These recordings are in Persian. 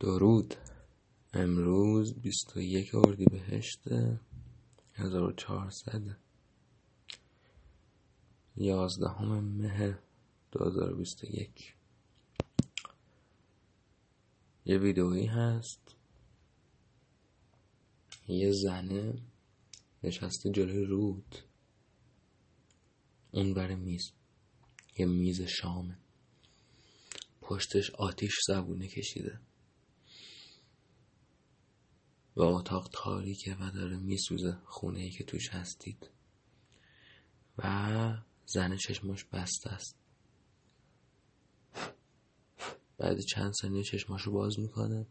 درود. امروز 21 اردیبهشت 1400 11 مه 2021 یه ویدئویی هست، یه زنه نشسته جلوی رود، اون بره میز، یه میز شامه، پشتش آتیش زبونه کشیده و اتاق تاریکه و داره میسوزه، خونه ای که توش هستید، و زن چشماش بسته است. بعد چند ثانیه چشماشو باز میکنه،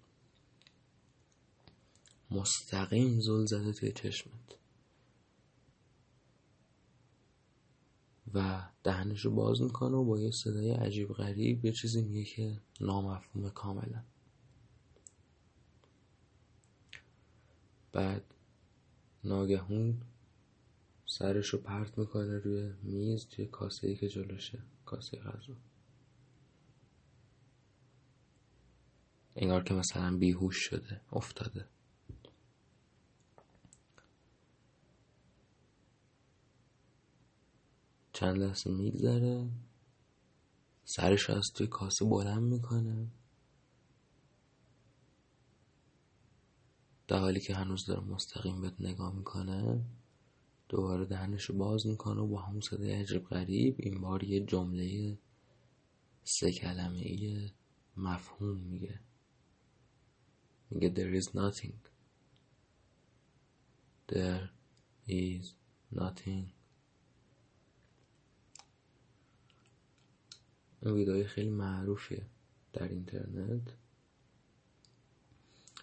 مستقیم زل زده توی چشمت، و دهنشو باز میکنه و با یه صدای عجیب غریب یه چیزی میگه که نامفهومه کاملا. بعد ناگهان سرشو پرت میکنه روی میز، توی کاسه‌ای که جلوشه، کاسه غذا، انگار که مثلا بیهوش شده، افتاده. چند لحظه میگذره، سرش از توی کاسه بلند میکنه، در حالی که هنوز داره مستقیم بهت نگاه میکنه. دوباره دهنشو باز میکنه و با همون صدای عجیب غریب، این بار یه جمله 3 کلمه‌ای مفهوم میگه. میگه There is nothing. There is nothing. این ویدئوی خیلی معروفه در اینترنت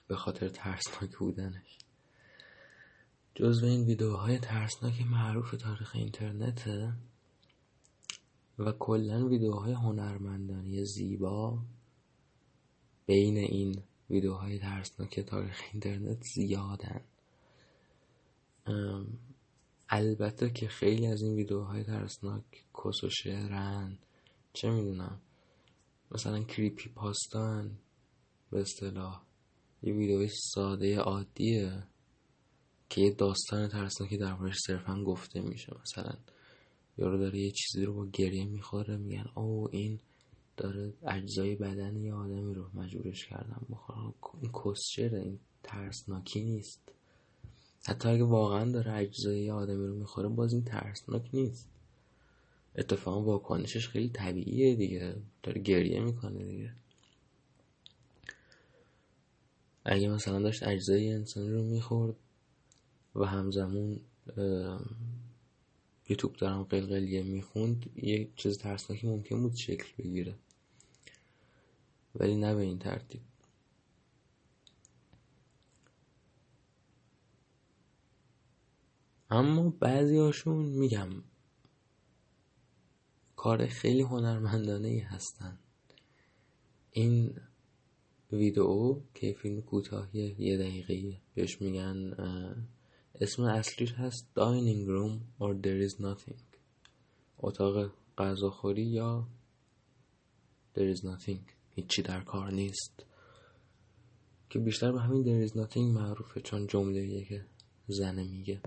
به خاطر ترسناک بودنش. جزو این ویدئوهای ترسناک معروف تاریخ اینترنته و کلا ویدئوهای هنرمندانه زیبا بین این ویدئوهای ترسناک تاریخ اینترنت زیادن. البته که خیلی از این ویدئوهای ترسناک کس و شعرن، چه میدونم، مثلا کریپی پاستان به اصطلاح، یه ویدئوی ساده عادیه که یه داستان ترسناکی دربارش صرفا گفته میشه. مثلا یارو داره یه چیزی رو با گریه میخوره، میگن او این داره اجزای بدن یه آدمی رو مجبورش کردن بخوره. این کسچره، این ترسناکی نیست. حتی اگه واقعا داره اجزای یه آدمی رو میخوره باز این ترسناک نیست. اتفاقا واکنشش خیلی طبیعیه دیگه، داره گریه میکنه دیگه. اگه مثلا داشت اجزای انسانی رو میخورد و همزمان یوتیوب دارم قلقلیه میخوند، یه چیز ترسناکی ممکن بود شکل بگیره، ولی نه به این ترتیب. اما بعضی هاشون میگم کار خیلی هنرمندانه‌ای هستن. این ویدئو که فیلم کوتاهی 1 دقیقه‌ای بهش میگن، اسم اصلیش هست Dining Room or There is Nothing، اتاق غذاخوری یا There is Nothing، هیچی در کار نیست، که بیشتر به همین There is Nothing معروفه، چون جمله‌ایه که زنه میگه.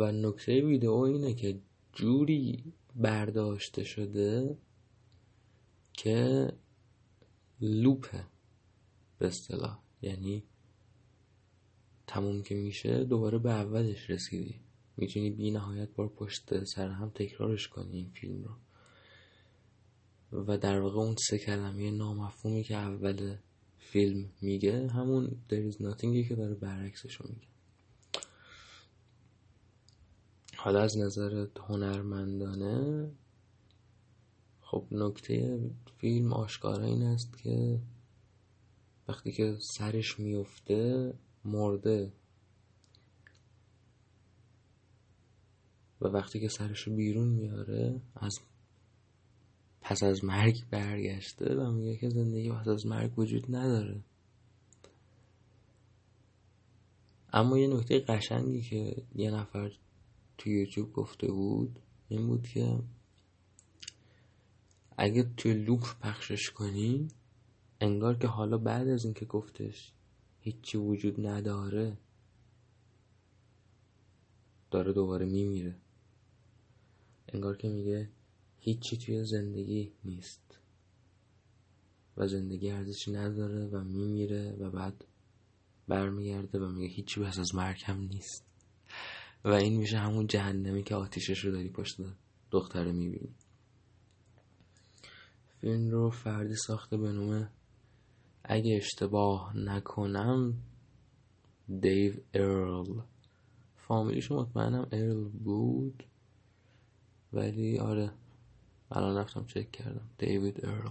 و نکته ویدئو اینه که جوری برداشته شده که لوپه به اصطلاح، یعنی تموم که میشه دوباره به اولش رسیدی، میتونی بی نهایت بار پشت سر هم تکرارش کنی این فیلم رو، و در واقع اون 3 کلمه نامفهومی که اول فیلم میگه همون There is nothing که داره برعکسش رو میگه. حالا از نظر هنرمندانه خب نکته فیلم آشکارا این است که وقتی که سرش میفته مرده، و وقتی که سرشو بیرون میاره از پس از مرگ برگشته و میگه که زندگی پس از مرگ وجود نداره. اما یه نکته قشنگی که یه نفر توی یوتیوب گفته بود این بود که اگه توی لوپ پخشش کنی انگار که حالا بعد از این که گفتش هیچی وجود نداره داره دوباره میمیره، انگار که میگه هیچی توی زندگی نیست و زندگی ارزشی نداره و میمیره و بعد برمیگرده و میگه هیچی بس از مرگ هم نیست و این میشه همون جهنمی که آتیشش رو داری پشت دختره میبینی. فیلم رو فردی ساخته به نام اگه اشتباه نکنم دیو ارل، فامیلیش مطمئنم ارل بود ولی آره الان رفتم چک کردم دیوید ارل.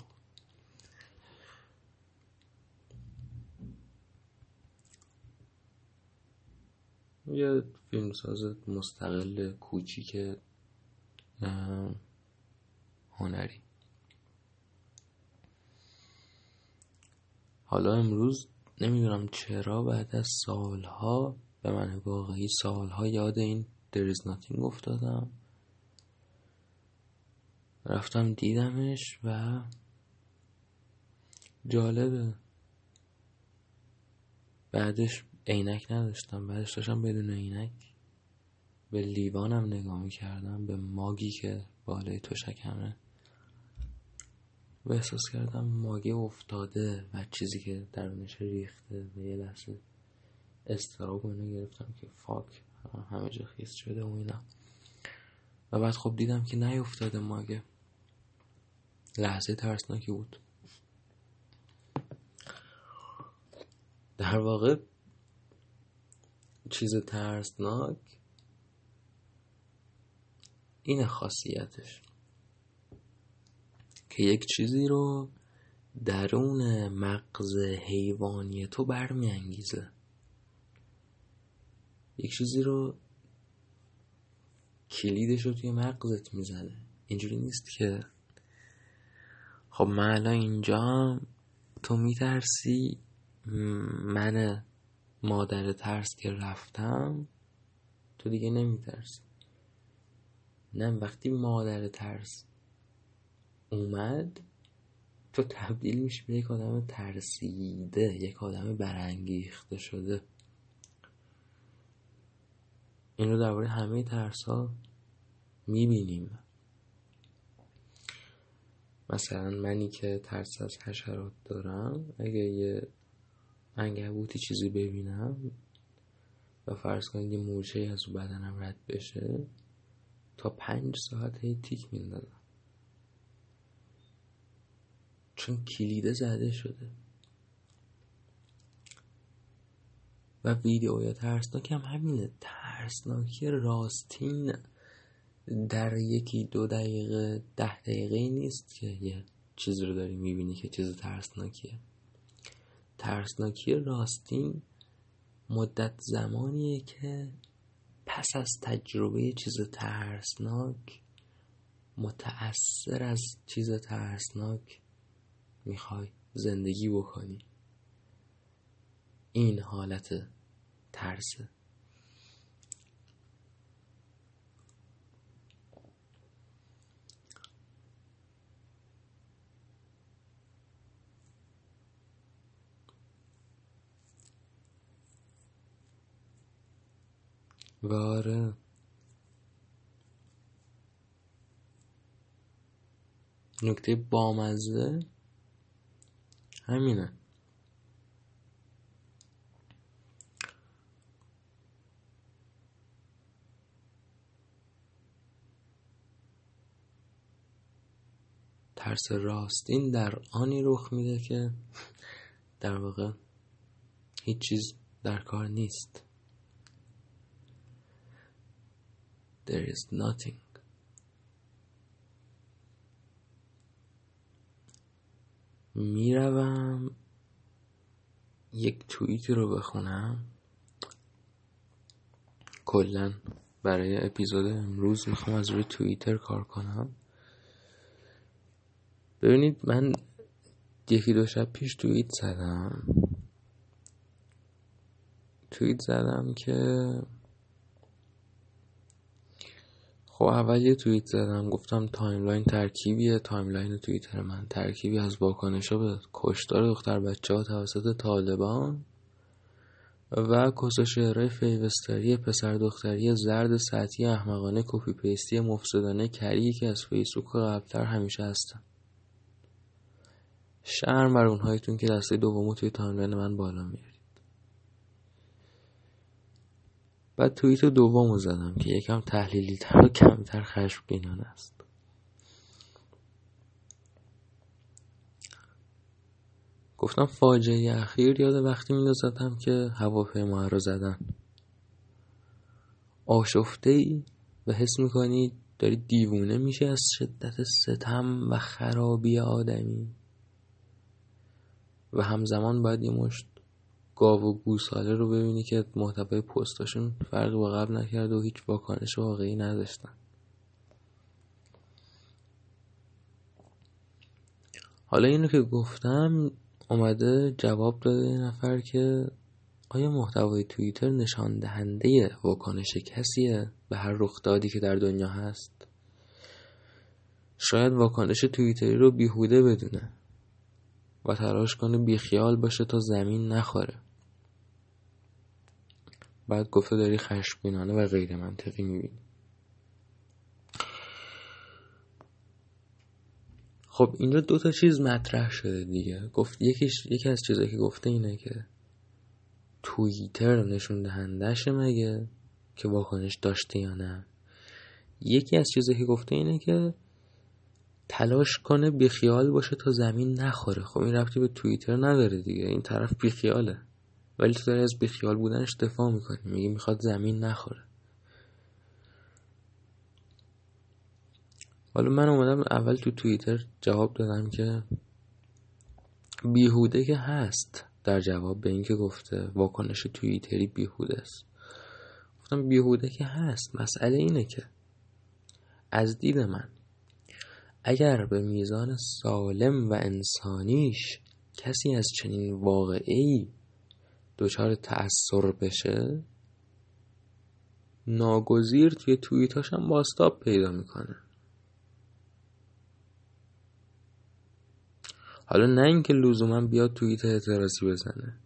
یه فیلمساز مستقل کوچیک هنری. حالا امروز نمیدونم چرا بعد از سالها به من واقعی سالها یاد این There is nothing افتادم، رفتم دیدمش و جالبه بعدش عینک نداشتم، بعدش داشتم بدون عینک به لیوانم نگاه میکردم، به ماگی که بالای تشکمه و احساس کردم ماگی افتاده و چیزی که درونش ریخته و یه لحظه استراب اونو گرفتم که فاک همه جا خیس شده و اینا و بعد خب دیدم که نیفتاده ماگه. لحظه ترسناکی بود در واقع. چیز ترسناک اینه خاصیتش که یک چیزی رو درون مغز حیوانی تو برمی‌انگیزه، یک چیزی رو کلیدش رو توی مغزت میزنه. اینجوری نیست که خب من الان اینجا تو میترسی، من مادر ترس که رفتم تو دیگه نمیترسی. نه، وقتی مادر ترس اومد تو تبدیل میشی به یک آدم ترسیده، یک آدم برانگیخته شده. این رو درباره همه ترس‌ها می‌بینیم. مثلا منی که ترس از حشرات دارم، اگه یه عنکبوتی چیزی ببینم و فرض کنید یه مورچه‌ای از بدنم رد بشه، تا 5 ساعت هی تیک می‌ندازم، چون کلیده زده شده. و ویدیوی ترسناک هم همینه، ترسناکی راستین در 1-2 دقیقه 10 دقیقه نیست که یه چیز رو داری میبینی که چیز ترسناکیه. ترسناکی راستین مدت زمانیه که پس از تجربه چیز ترسناک متأثر از چیز ترسناک میخوای زندگی بکنی. این حالت ترسه. واره نکته بامزه همینه. ترس راستین در آنی رخ میده که در واقع هیچ چیز در کار نیست. There is nothing. میروم یک توییتی رو بخونم. کلاً برای اپیزود امروز میخوام از روی توییتر کار کنم. ببینید من 1-2 شب پیش توییت زدم که خب اول یه توییت زدم گفتم تایملاین ترکیبیه، تایملاین توییتر من ترکیبی از واکنش‌ها به کشتار دختر بچه‌ها توسط طالبان و کسوشعرهای فیوستری پسر دختری زرد سطحی احمقانه کپی پیستی مفسدانه کریه‌ای که از فیسبوک قبل‌تر همیشه هستن. شرم بر اونهایتون که دسته دومو توی تایملاین من بالا میارید. بعد توییت دومو زدم که یکم تحلیلی‌تر و کمتر خشمگینانه است. گفتم فاجعه اخیر یاد وقتی میندازدم که هواپیما رو زدن. آشفته‌ای و حس میکنی داری دیوونه میشه از شدت ستم و خرابی آدمی و همزمان باید یه مشت گاو و گوساله رو ببینی که محتوای پستاشون فرقی با قبل نکرد و هیچ واکنش واقعی نداشتن. حالا اینو که گفتم اومده جواب داده یه نفر که آیا محتوای توییتر نشان دهنده واکنش کسیه به هر رخدادی که در دنیا هست؟ شاید واکنش توییتری رو بیهوده بدونه و تلاش کنه بیخیال باشه تا زمین نخوره. بعد گفته داری خشمگینانه و غیر منطقی میبینی. خب اینجا دو تا چیز مطرح شده دیگه. گفت یکی از چیزایی که گفته اینه که توییتر نشون دهنده‌شه مگه که واکنش داشته یا نه. یکی از چیزایی که گفته اینه که تلاش کنه بیخیال باشه تا زمین نخوره. خب این ربطی به توییتر نداره دیگه. این طرف بیخیاله ولی تو داری از بیخیال بودنش دفاع میکنی، میگه میخواد زمین نخوره. حالا من اومدم اول تو توییتر جواب دادم که بیهوده که هست، در جواب به این که گفته واکنش توییتری بیهوده است گفتم بیهوده که هست، مسئله اینه که از دید من اگر به میزان سالم و انسانیش کسی از چنین واقعی دچار تأثیر بشه ناگزیر توی توییتاش هم بازتاب پیدا میکنه. حالا نه اینکه لزوما بیاد توییت اعتراضی بزنه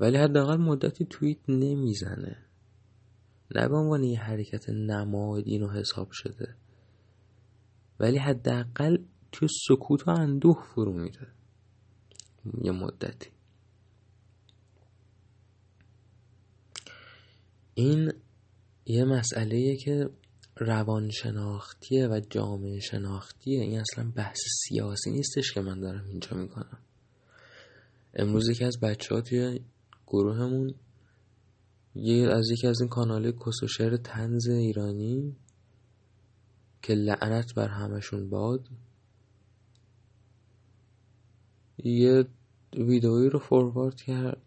ولی حداقل مدتی توییت نمیزنه، نه به عنوان یه حرکت نمادین و حساب شده ولی حداقل توی سکوت و اندوه فرو میره یه مدتی. این یه مسئله‌ایه که روانشناختیه و جامعه شناختیه. این اصلا بحث سیاسی نیستش که من دارم اینجا میکنم. امروز یکی از بچه‌ها توی گروهمون یکی از این کانال‌های کسوشعر طنز ایرانی که لعنت بر همشون باد یه ویدئویی رو فوروارد کرد،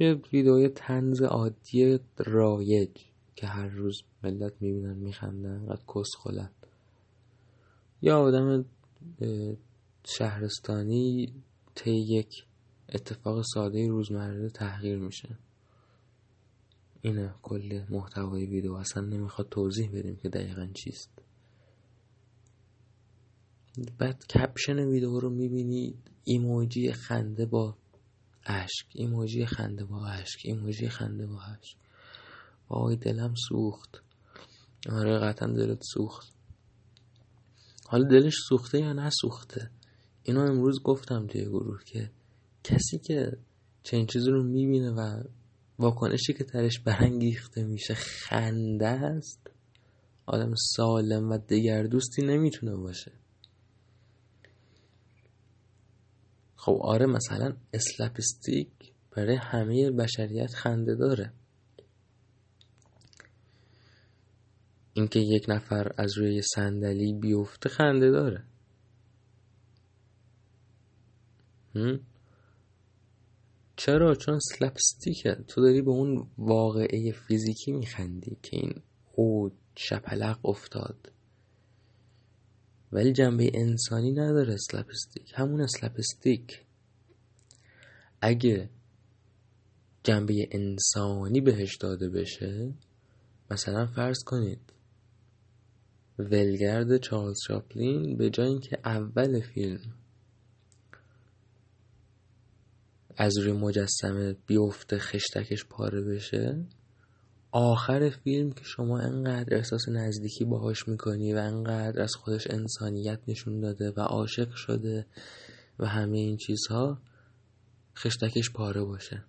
یه ویدئوی طنز عادی رایج که هر روز ملت میبینن میخندن قد کس خلن. یه آدم شهرستانی طی یک اتفاق ساده روزمره تحقیر میشه. اینه کل محتوای ویدیو. اصلا نمیخواد توضیح بدیم که دقیقا چیست. بعد کپشن ویدیو رو میبینی، ایموجی خنده با عشق، ایموجی خنده با عشق، ایموجی خنده با عشق. وای دلم سوخت. آره قطعا دلت سوخت. حالا دلش سوخته یا نسوخته اینو امروز گفتم توی گروه که کسی که چنین چیزی رو میبینه و واکنشی که ترش برانگیخته میشه خنده است، آدم سالم و دگردوستی نمیتونه باشه. خب آره مثلا اسلپستیک برای همه بشریت خنده داره. اینکه یک نفر از روی صندلی بیفته خنده داره. چرا؟ چون اسلپستیکه. تو داری به اون واقعه فیزیکی میخندی که این او شپلق افتاد ولی جنبه انسانی نداره اسلپستیک. همون اسلپستیک اگه جنبه انسانی بهش داده بشه مثلا فرض کنید ولگرد چارلز چاپلین به جای اینکه اول فیلم از روی مجسمه بیفته خشتکش پاره بشه، آخر فیلم که شما انقدر احساس نزدیکی باهاش میکنی و انقدر از خودش انسانیت نشون داده و عاشق شده و همه این چیزها، خشتکش پاره باشه.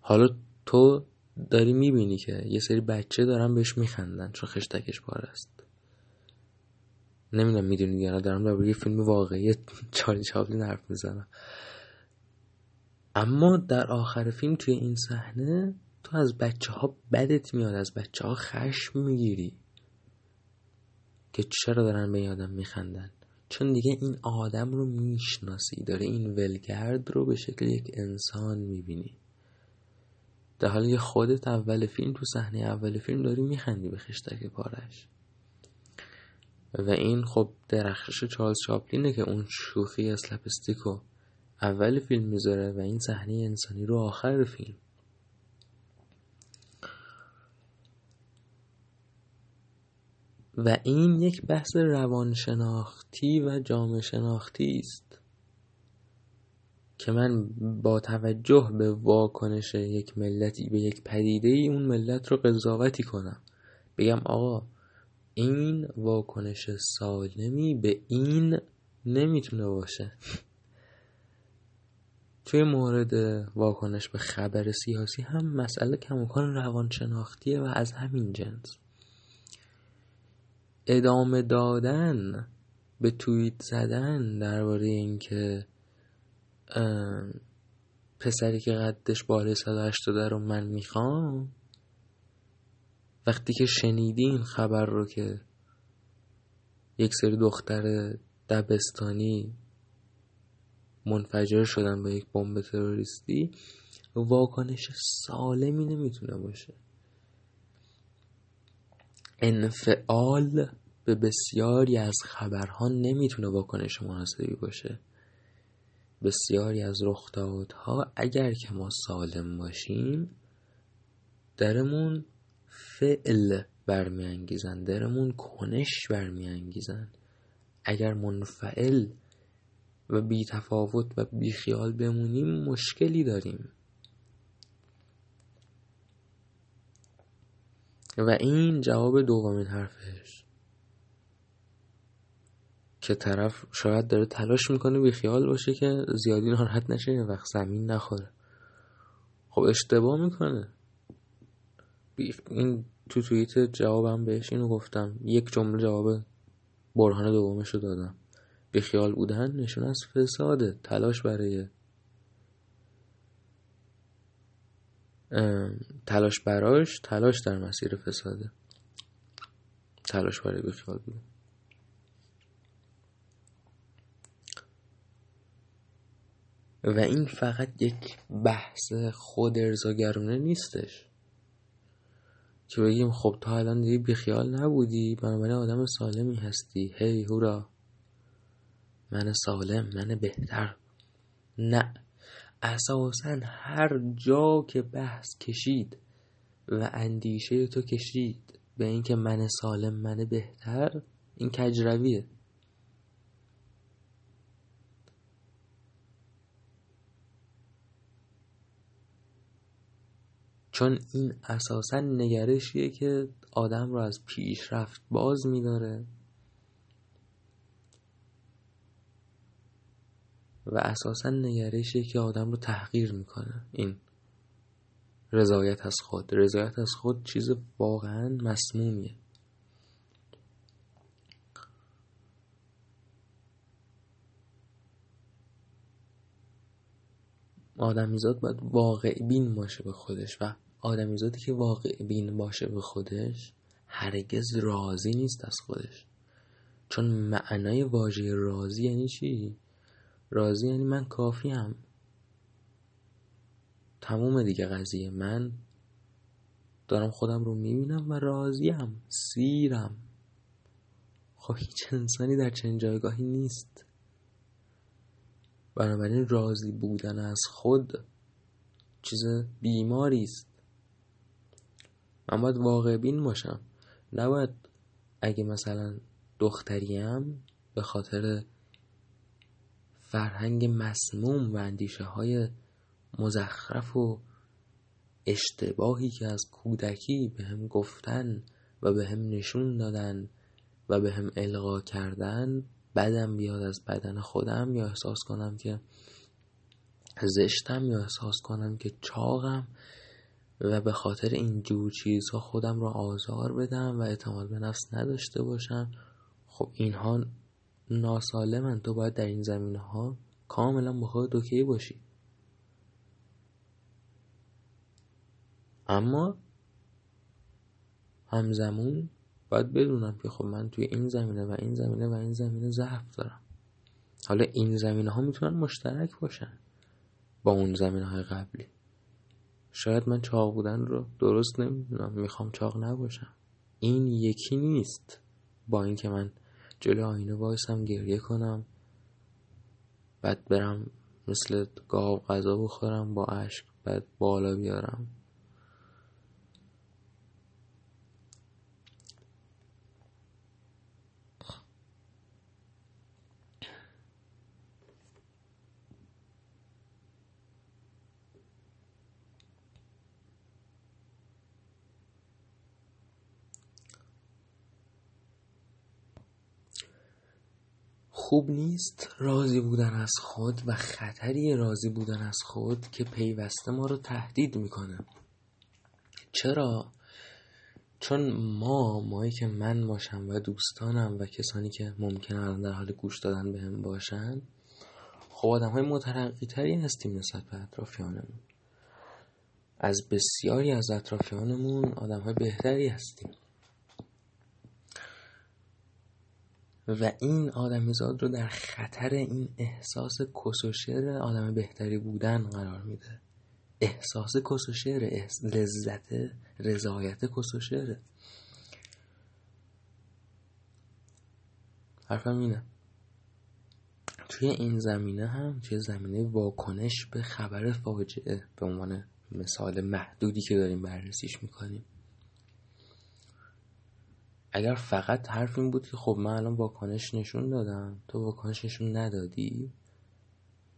حالا تو داری میبینی که یه سری بچه دارن بهش میخندن چون خشتکش پاره است. نمیدونم میدونید یا نه، دارم در برای فیلم واقعی چارلی چاپلین حرف میزنم. اما در آخر فیلم توی این صحنه تو از بچه ها بدت میاد، از بچه ها خشم میگیری که چرا دارن به این آدم میخندن، چون دیگه این آدم رو میشناسی، داره این ولگرد رو به شکل یک انسان میبینی، در حالی که خودت اول فیلم تو صحنه اول فیلم داری میخندی به خشتک پارش. و این خب درخشش چارلز چاپلینه که اون شوخی اسلپ استیکو اول فیلم میذاره و این صحنه انسانی رو آخر فیلم. و این یک بحث روانشناختی و جامعه شناختی است که من با توجه به واکنش یک ملتی به یک پدیده‌ای اون ملت رو قضاوتی کنم، بگم آقا این واکنش سالمی به این نمیتونه باشه. توی مورد واکنش به خبر سیاسی هم مسئله کماکان روانشناختیه و از همین جنس. ادامه دادن به توییت زدن درباره اینکه پسری که قدش بالای 180 رو من میخوام، وقتی که شنیدی این خبر رو که یک سری دختر دبستانی منفجر شدن با یک بمب تروریستی، واکنش سالمی نمیتونه باشه. انفعال به بسیاری از خبرها نمیتونه واکنش مناسبی باشه. بسیاری از رخدادها اگر که ما سالم باشیم درمون فعل برمیانگیزن، درمون کنش برمیانگیزن. اگر منفعل و بی تفاوت و بی خیال بمونیم مشکلی داریم. و این جواب دومین حرفش که طرف شاید داره تلاش میکنه بی خیال باشه که زیادی ناراحت نشه و زمین نخوره. خب اشتباه میکنه. این تو توییت جوابم بهش اینو گفتم، یک جمله جواب برهان دومش رو دادم. بی خیال بودن نشون از فساده، تلاش براش تلاش در مسیر فساده، تلاش برای بی خیال بودن. و این فقط یک بحث خود ارضاگرونه نیستش که بگیم خب تا الان دیگه بی خیال نبودی، بنابراین آدم سالمی هستی، هی هورا من سالم، من بهتر. نه، اساساً هر جا که بحث کشید و اندیشه تو کشید به این که من سالم، من بهتر، این کجرویه. چون این اساساً نگرشیه که آدم رو از پیشرفت باز می‌داره و اساساً نگرشیه که آدم رو تحقیر میکنه. این رضایت از خود چیز واقعاً مسمومیه. آدمیزاد باید واقع بین باشه به خودش و آدمیزادی که واقع بین باشه به خودش هرگز راضی نیست از خودش. چون معنای واژه راضی یعنی چی؟ راضی یعنی من کافیم، تموم دیگه قضیه، من دارم خودم رو میبینم و راضیم، سیرم. خب هیچ انسانی در چنین جایگاهی نیست. بنابراین راضی بودن از خود چیز بیماری است. من باید واقع بین باشم، نباید اگه مثلا دختریم به خاطر فرهنگ مسموم و اندیشه های مزخرف و اشتباهی که از کودکی به هم گفتن و به هم نشون دادن و به هم القا کردن بدم بیاد از بدن خودم، یا احساس کنم که زشتم، یا احساس کنم که چاقم و به خاطر این جور چیزها خودم رو آزار بدم و اعتماد به نفس نداشته باشم. خب اینها ناسالمن. تو باید در این زمینه ها کاملا با خودت اوکی باشی. اما همزمان باید بدونم که خب من توی این زمینه و این زمینه و این زمینه ضعف دارم. حالا این زمینه ها میتونن مشترک باشن با اون زمینه های قبلی. شاید من چاق بودن رو درست نمیدونم، میخوام چاق نباشم. این یکی نیست با این که من جلوی آینه وایسم گریه کنم، بعد برم مثل گاو غذا بخورم با اشک بعد بالا بیارم. خوب نیست راضی بودن از خود و خطری راضی بودن از خود که پیوسته ما رو تهدید میکنه. چرا؟ چون مایی که من باشم و دوستانم و کسانی که ممکنه الان در حال گوش دادن به هم باشن، خب آدم های مترقی تری هستیم نسبت به اطرافیانمون. از بسیاری از اطرافیانمون آدم های بهتری هستیم و این آدمیزاد رو در خطر این احساس کس و شعر آدم بهتری بودن قرار میده. احساس کس و شعر، لذت رضایت کس و شعر. حرفم اینه توی این زمینه هم، توی زمینه واکنش به خبر فاجعه به عنوان مثال محدودی که داریم بررسیش میکنیم، اگر فقط حرف این بود که خب من الان واکنش نشون دادم تو واکنش نشون ندادی،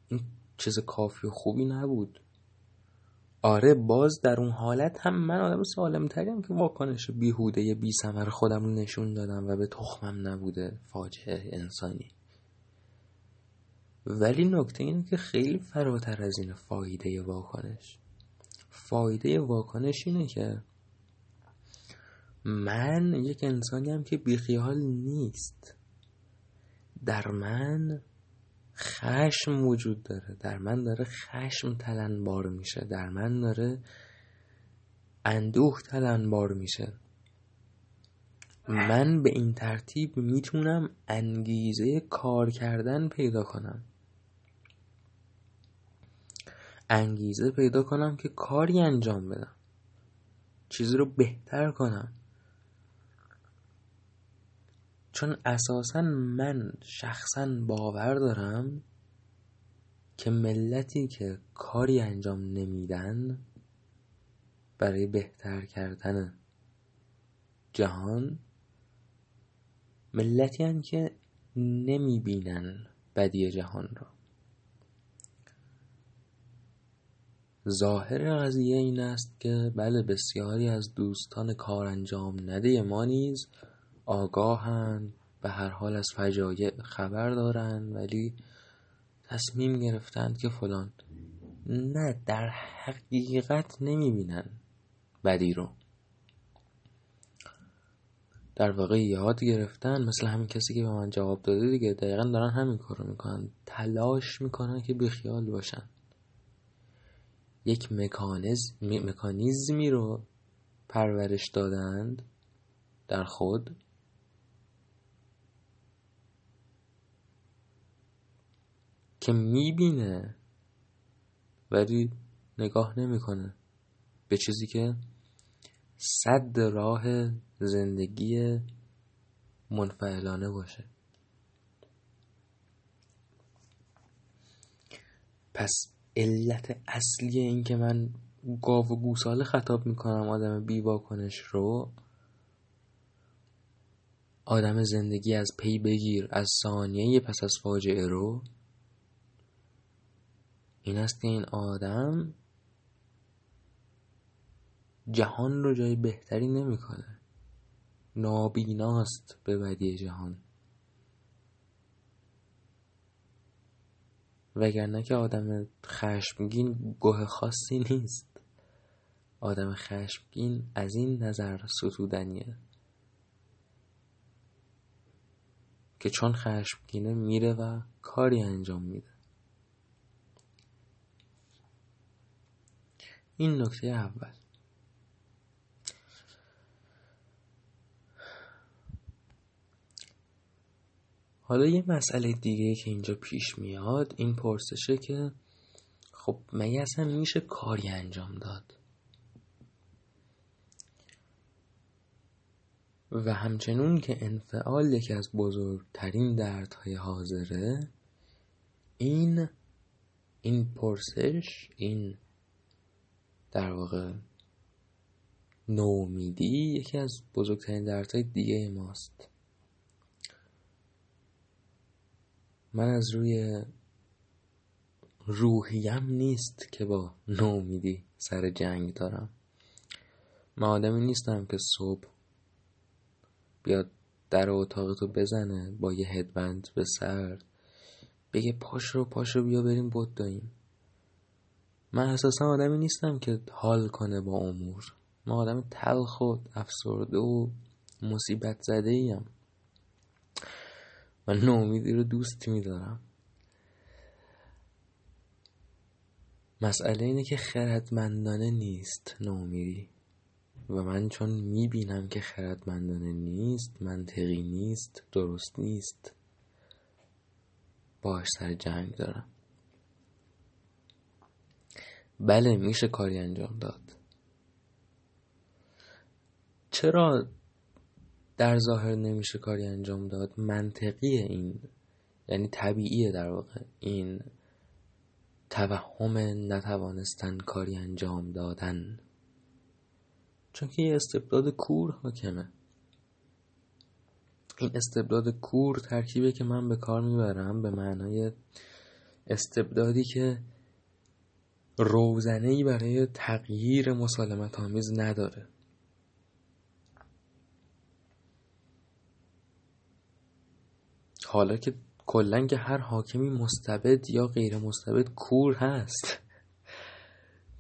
این چیز کافی و خوبی نبود. آره باز در اون حالت هم من آدم سالم تریم که واکنش بیهوده یا بی ثمر خودم رو نشون دادم و به تخمم نبوده فاجعه انسانی. ولی نکته اینه که خیلی فراتر از این فایده واکنش. فایده واکنش اینه که من یک انسانیم که بیخیال نیست. در من خشم وجود داره، در من داره خشم تلنبار میشه، در من داره اندوه تلنبار میشه. من به این ترتیب میتونم انگیزه کار کردن پیدا کنم، انگیزه پیدا کنم که کاری انجام بدم، چیزی رو بهتر کنم. چون اساساً من شخصاً باور دارم که ملتی که کاری انجام نمیدن برای بهتر کردن جهان، ملتی هن که نمیبینن بدی جهان رو. ظاهر قضیه این است که بله بسیاری از دوستان کار انجام نده ما نیز آگاهن، به هر حال از فجایع خبر دارن، ولی تصمیم گرفتند که فلان. نه، در حقیقت نمیبینن بدی رو، در واقع یاد گرفتن. مثل همین کسی که به من جواب داده دیگه، دقیقا دارن همین کارو میکنن، تلاش میکنن که بیخیال باشن. یک مکانیزمی رو پرورش دادند در خود که میبینه ولی نگاه نمیکنه به چیزی که صد راه زندگی منفعلانه باشه. پس علت اصلی این که من گاو و گوساله خطاب میکنم آدم بی واکنش رو. آدم زندگی از پی بگیر از ثانیه پس از فاجعه رو. این است که این آدم جهان رو جای بهتری نمیکنه، نابیناست به بدی جهان، وگرنه که آدم خشمگین گوه خاصی نیست. آدم خشمگین از این نظر ستودنیه که چون خشمگینه میره و کاری انجام میده. این نکته اول. حالا یه مسئله دیگه که اینجا پیش میاد این پرسشه که خب مگه اصلا میشه کاری انجام داد؟ و همچنون که انفعال یکی از بزرگترین دردهای حاضره، این پرسش، این در واقع نومیدی یکی از بزرگترین دردهای دیگه ماست. من از روی روحیم نیست که با نومیدی سر جنگ دارم. من آدمی نیستم که صبح بیاد در اتاقتو بزنه با یه هدبند به سر بگه پاشو بیا بریم بود داییم. من اساسا آدمی نیستم که حال کنه با امور. من آدم تلخ و افسرده و مصیبت زده ایم. من نومیدی رو دوست می‌دارم. مسئله اینه که خردمندانه نیست نومیدی، و من چون می‌بینم که خردمندانه نیست، منطقی نیست، درست نیست، باهاش سر جنگ دارم. بله میشه کاری انجام داد. چرا در ظاهر نمیشه کاری انجام داد؟ منطقیه، این یعنی طبیعیه در واقع این توهم نتوانستن کاری انجام دادن، چون که یه استبداد کور حاکمه. این استبداد کور ترکیبه که من به کار میبرم به معنای استبدادی که روزنه‌ای برای تغییر مسالمت آمیز نداره. حالا که کلن که هر حاکمی مستبد یا غیر مستبد کور هست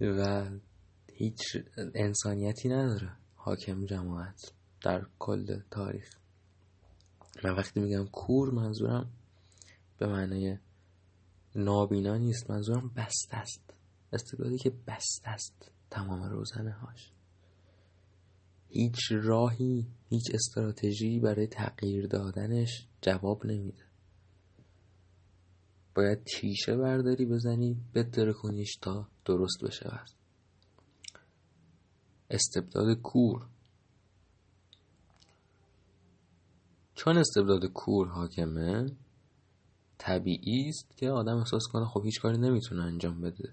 و هیچ انسانیتی نداره حاکم جماعت در کل تاریخ. من وقتی میگم کور منظورم به معنای نابینا نیست، منظورم بسته است. استبدادی که بسته است تمام روزنه هاش، هیچ راهی، هیچ استراتژی برای تغییر دادنش جواب نمیده. باید تیشه برداری بزنی بتره کنیش تا درست بشه. استبداد کور. چون استبداد کور حاکمه، طبیعی است که آدم احساس کنه خب هیچ کاری نمیتونه انجام بده.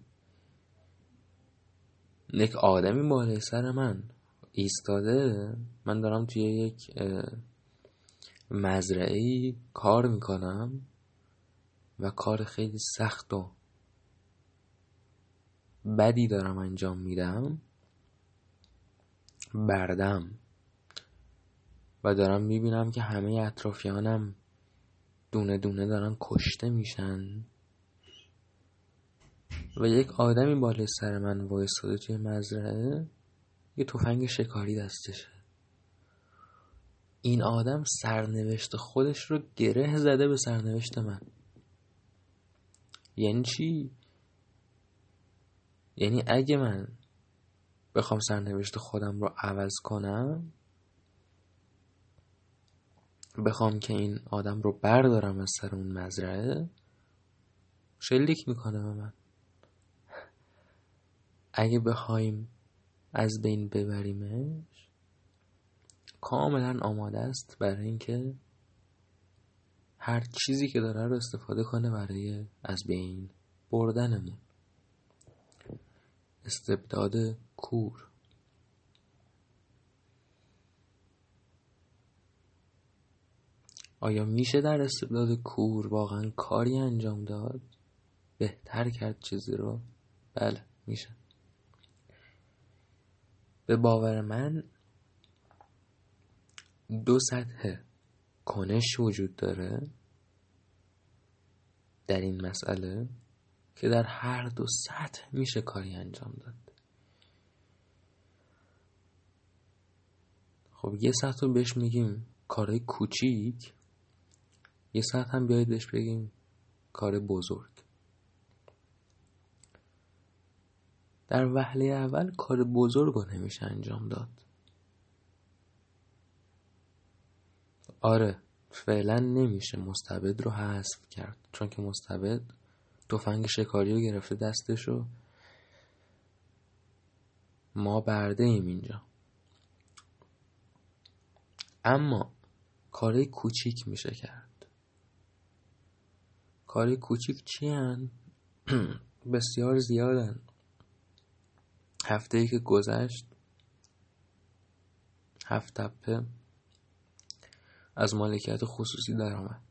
یک آدمی بالای سر من ایستاده، من دارم توی یک مزرعه‌ای کار میکنم و کار خیلی سخت و بدی دارم انجام میدم، بردم و دارم میبینم که همه اطرافیانم دونه دونه دارن کشته میشن و یک آدمی بالای سر من وایساده توی مزرعه یه تفنگ شکاری دستشه. این آدم سرنوشت خودش رو گره زده به سرنوشت من. یعنی چی؟ یعنی اگه من بخوام سرنوشت خودم رو عوض کنم، بخوام که این آدم رو بردارم از سر اون مزرعه، شلیک میکنه به من. اگه بخوایم از بین ببریمش، کاملا آماده است برای اینکه هر چیزی که داره رو استفاده کنه برای از بین بردنمون. استبداد کور. آیا میشه در استبداد کور واقعا کاری انجام داد؟ بهتر کرد چیزی رو؟ بله میشه. به باور من دو سطح کنش وجود داره در این مسئله که در هر دو سطح میشه کاری انجام داد. خب یه سطح رو بهش میگیم کارای کوچیک، یه سطح هم بیایید بهش بگیم کار بزرگ. در وهله اول کار بزرگ رو نمیشه انجام داد. آره فعلا نمیشه مستبد رو حذف کرد، چون که مستبد تفنگ شکاری رو گرفته دستشو، ما برده ایم اینجا. اما کاری کوچیک میشه کرد. کاری کوچیک چی هن؟ بسیار زیادن. هفته‌ای که گذشت 7 تپه از مالکیت خصوصی درآمد.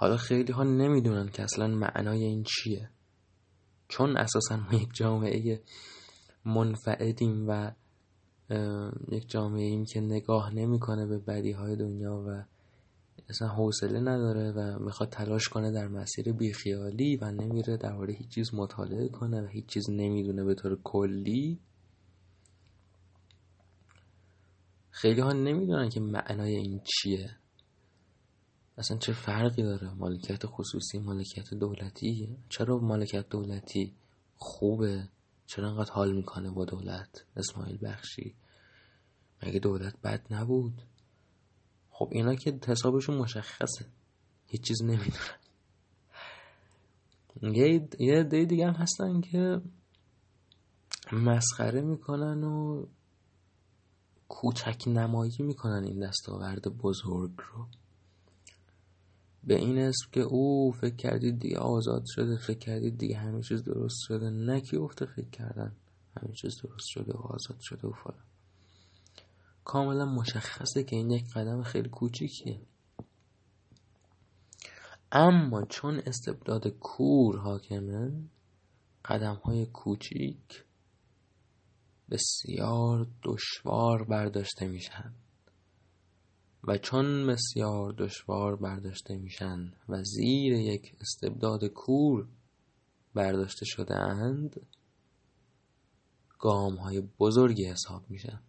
حالا خیلی ها نمیدونن که اصلا معنای این چیه، چون اساسا ما یک جامعه منفعلیم و یک جامعه ایم که نگاه نمیکنه به بدیهای دنیا و اصلا حوصله نداره و میخواد تلاش کنه در مسیر بیخیالی و نمیره درباره هیچ چیز مطالعه کنه و هیچ چیز نمیدونه به طور کلی. خیلی ها نمیدونن که معنای این چیه، اصلا چه فرقی داره مالکیت خصوصی مالکیت دولتی. چرا مالکیت دولتی خوبه؟ چرا انقدر حال میکنه با دولت اسماعیل بخشی؟ مگه دولت بد نبود؟ خب اینا که حسابشون مشخصه، هیچ چیز نمیدونن. یه عده دیگه هم هستن که مسخره میکنن و کوچک نمایی میکنن این دستاورد بزرگ رو، به این اسم که او فکر کردید دیگه آزاد شده، فکر کردید دیگه همه چیز درست شده. نکی افته فکر کردن همه چیز درست شده و آزاد شده و فلان. کاملا مشخصه که این یک قدم خیلی کوچیکیه. اما چون استبداد کور حاکمه، قدم‌های کوچیک بسیار دشوار برداشته میشن و چون بسیار دشوار برداشته میشن و زیر یک استبداد کور برداشته شده اند، گام‌های بزرگی حساب میشن.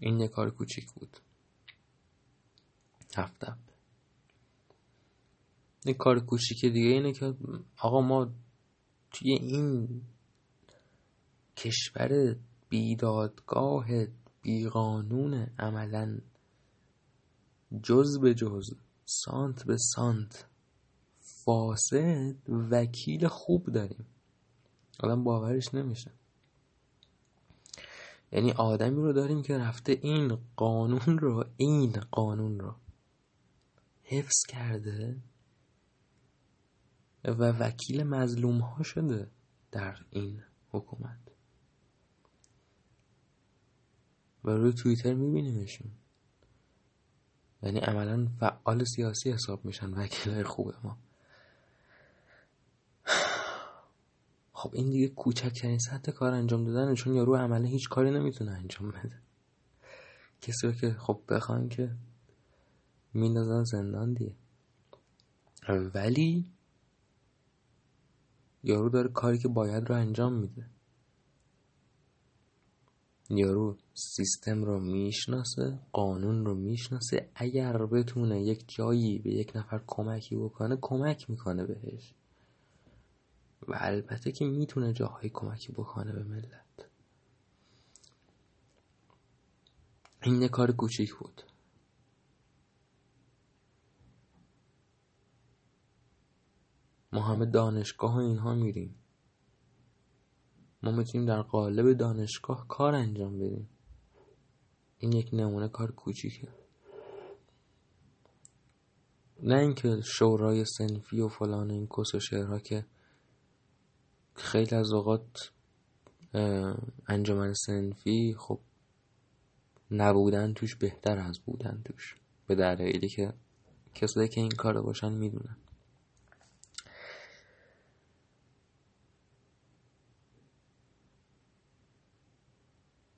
این یک کار کوچیک بود، 7 تپه. یک کار کوچیک دیگه اینه که آقا ما توی این کشور بیدادگاه بیقانون عملاً جز به جز، سانت به سانت فاسد وکیل خوب داریم. آدم باورش نمیشه. یعنی آدمی رو داریم که رفته این قانون رو حفظ کرده و وکیل مظلوم ها شده در این حکومت و روی توییتر میبینیمشون. یعنی عملا فعال سیاسی حساب میشن وکیلای خوب ما. خب این دیگه کوچکترین سطح کار انجام دادنه، چون یارو عمله هیچ کاری نمیتونه انجام بده. کسی رو که خب بخوان که میندازن زندان دیگه، ولی یارو داره کاری که باید رو انجام میده. یارو سیستم رو میشناسه، قانون رو میشناسه، اگر بتونه یک جایی به یک نفر کمکی بکنه کمک میکنه بهش و البته که میتونه جاهای کمکی بکنه به ملت. این یه کار کوچیک بود. ما همه دانشگاه و اینها میریم، ما میتونیم در قالب دانشگاه کار انجام بدیم. این یک نمونه کار کوچیکه. نه اینکه شورای صنفی و فلان این کس و شعرها که خیلی از اوقات انجمن صنفی خب نبودن توش بهتر از بودن توش، به دلایلی که کسایی که این کارو باشن میدونن.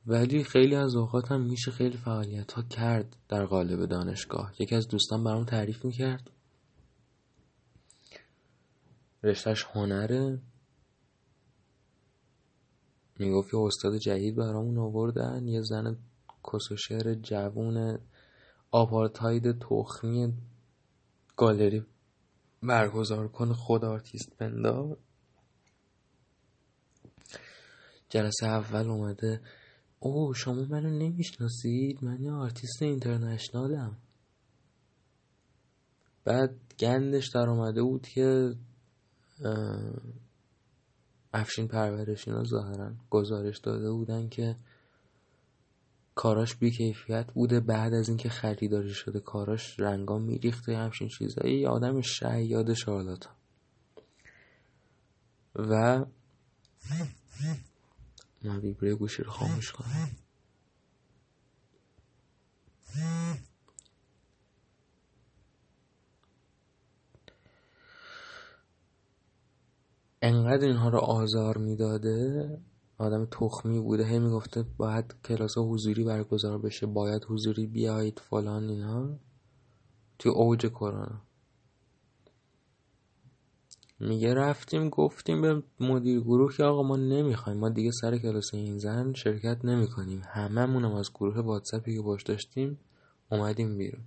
ولی خیلی از اوقات هم میشه خیلی فعالیت ها کرد در قالب دانشگاه. یکی از دوستان برام تعریف میکرد رشتهش هنره، میگفت یه استاد جدید برامون آوردن، یه زن کس و شعر جوون آپارتاید تخمی گالری برگزار کن، خود آرتیست بندا. جلسه اول اومده اوه شما منو نمیشناسید، من یه آرتیست اینترنشنالم. بعد گندش در اومده بود که افشین پرورشینا ظاهرا گزارش داده بودن که کاراش بیکیفیت بوده، بعد از اینکه خریداری شده کاراش رنگا میریخته، همچین چیزایی. آدم شیاد شارلاتان. و من ویبره گوشی رو خاموش کنم. انقدر اینها رو آزار میداده، آدم تخمی بوده، هی میگفته باید کلاس‌ها حضوری برگزار بشه، باید حضوری بیایید فلان اینا، توی اوج کرونا. میگه رفتیم گفتیم به مدیر گروه که آقا ما نمیخوایم، ما دیگه سر کلاس این زن شرکت نمیکنیم. هممونم از گروه واتسپی که باش داشتیم اومدیم بیرون.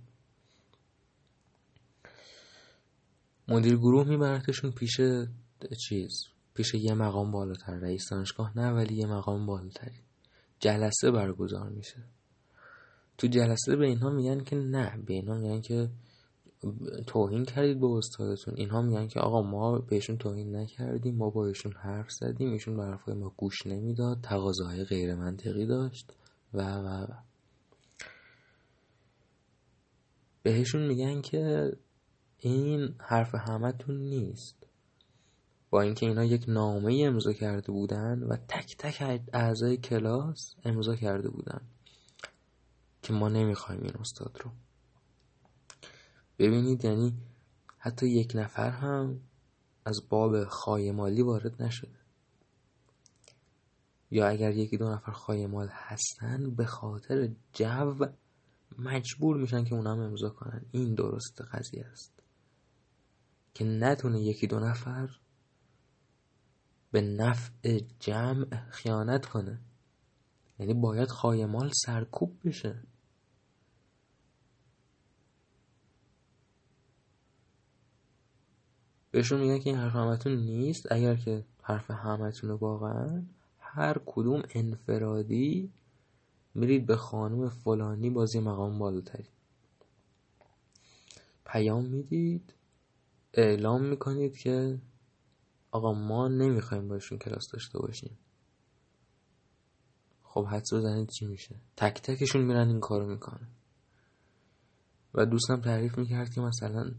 مدیر گروه میبردشون پیش چیز، پیش یه مقام بالاتر، رئیس دانشگاه نه ولی یه مقام بالاتری. جلسه برگزار میشه. تو جلسه به اینها میگن که نه، به اینها میگن که توهین کردید به استادتون. اینها میگن که آقا ما بهشون توهین نکردیم، ما با ایشون حرف زدیم، ایشون به حرفای ما گوش نمیداد، تقاضاهای غیر منطقی داشت و بهشون میگن که این حرف همتون نیست. با اینکه اینا یک نامه امضا کرده بودن و تک تک اعضای کلاس امضا کرده بودن که ما نمیخوایم این استاد رو ببینید. یعنی حتی یک نفر هم از باب خایمالی وارد نشده، یا اگر یکی دو نفر خایمال هستن به خاطر جو مجبور میشن که اونا هم امضا کنن. این درست قضیه است که نتونه یکی دو نفر به نفع جمع خیانت کنه، یعنی باید خایمال سرکوب بشه. بهشون میگن که این حرف همتون نیست، اگر که حرف همتون رو واقعا هر کدوم انفرادی میرید به خانم فلانی بازی مقام بالاتری پیام میدید، اعلام میکنید که آقا ما نمیخوایم باشون کلاس داشته باشیم. خب حدس بزنید چی میشه. تک تکشون میرن این کارو میکنن. و دوستم تعریف میکرد که مثلا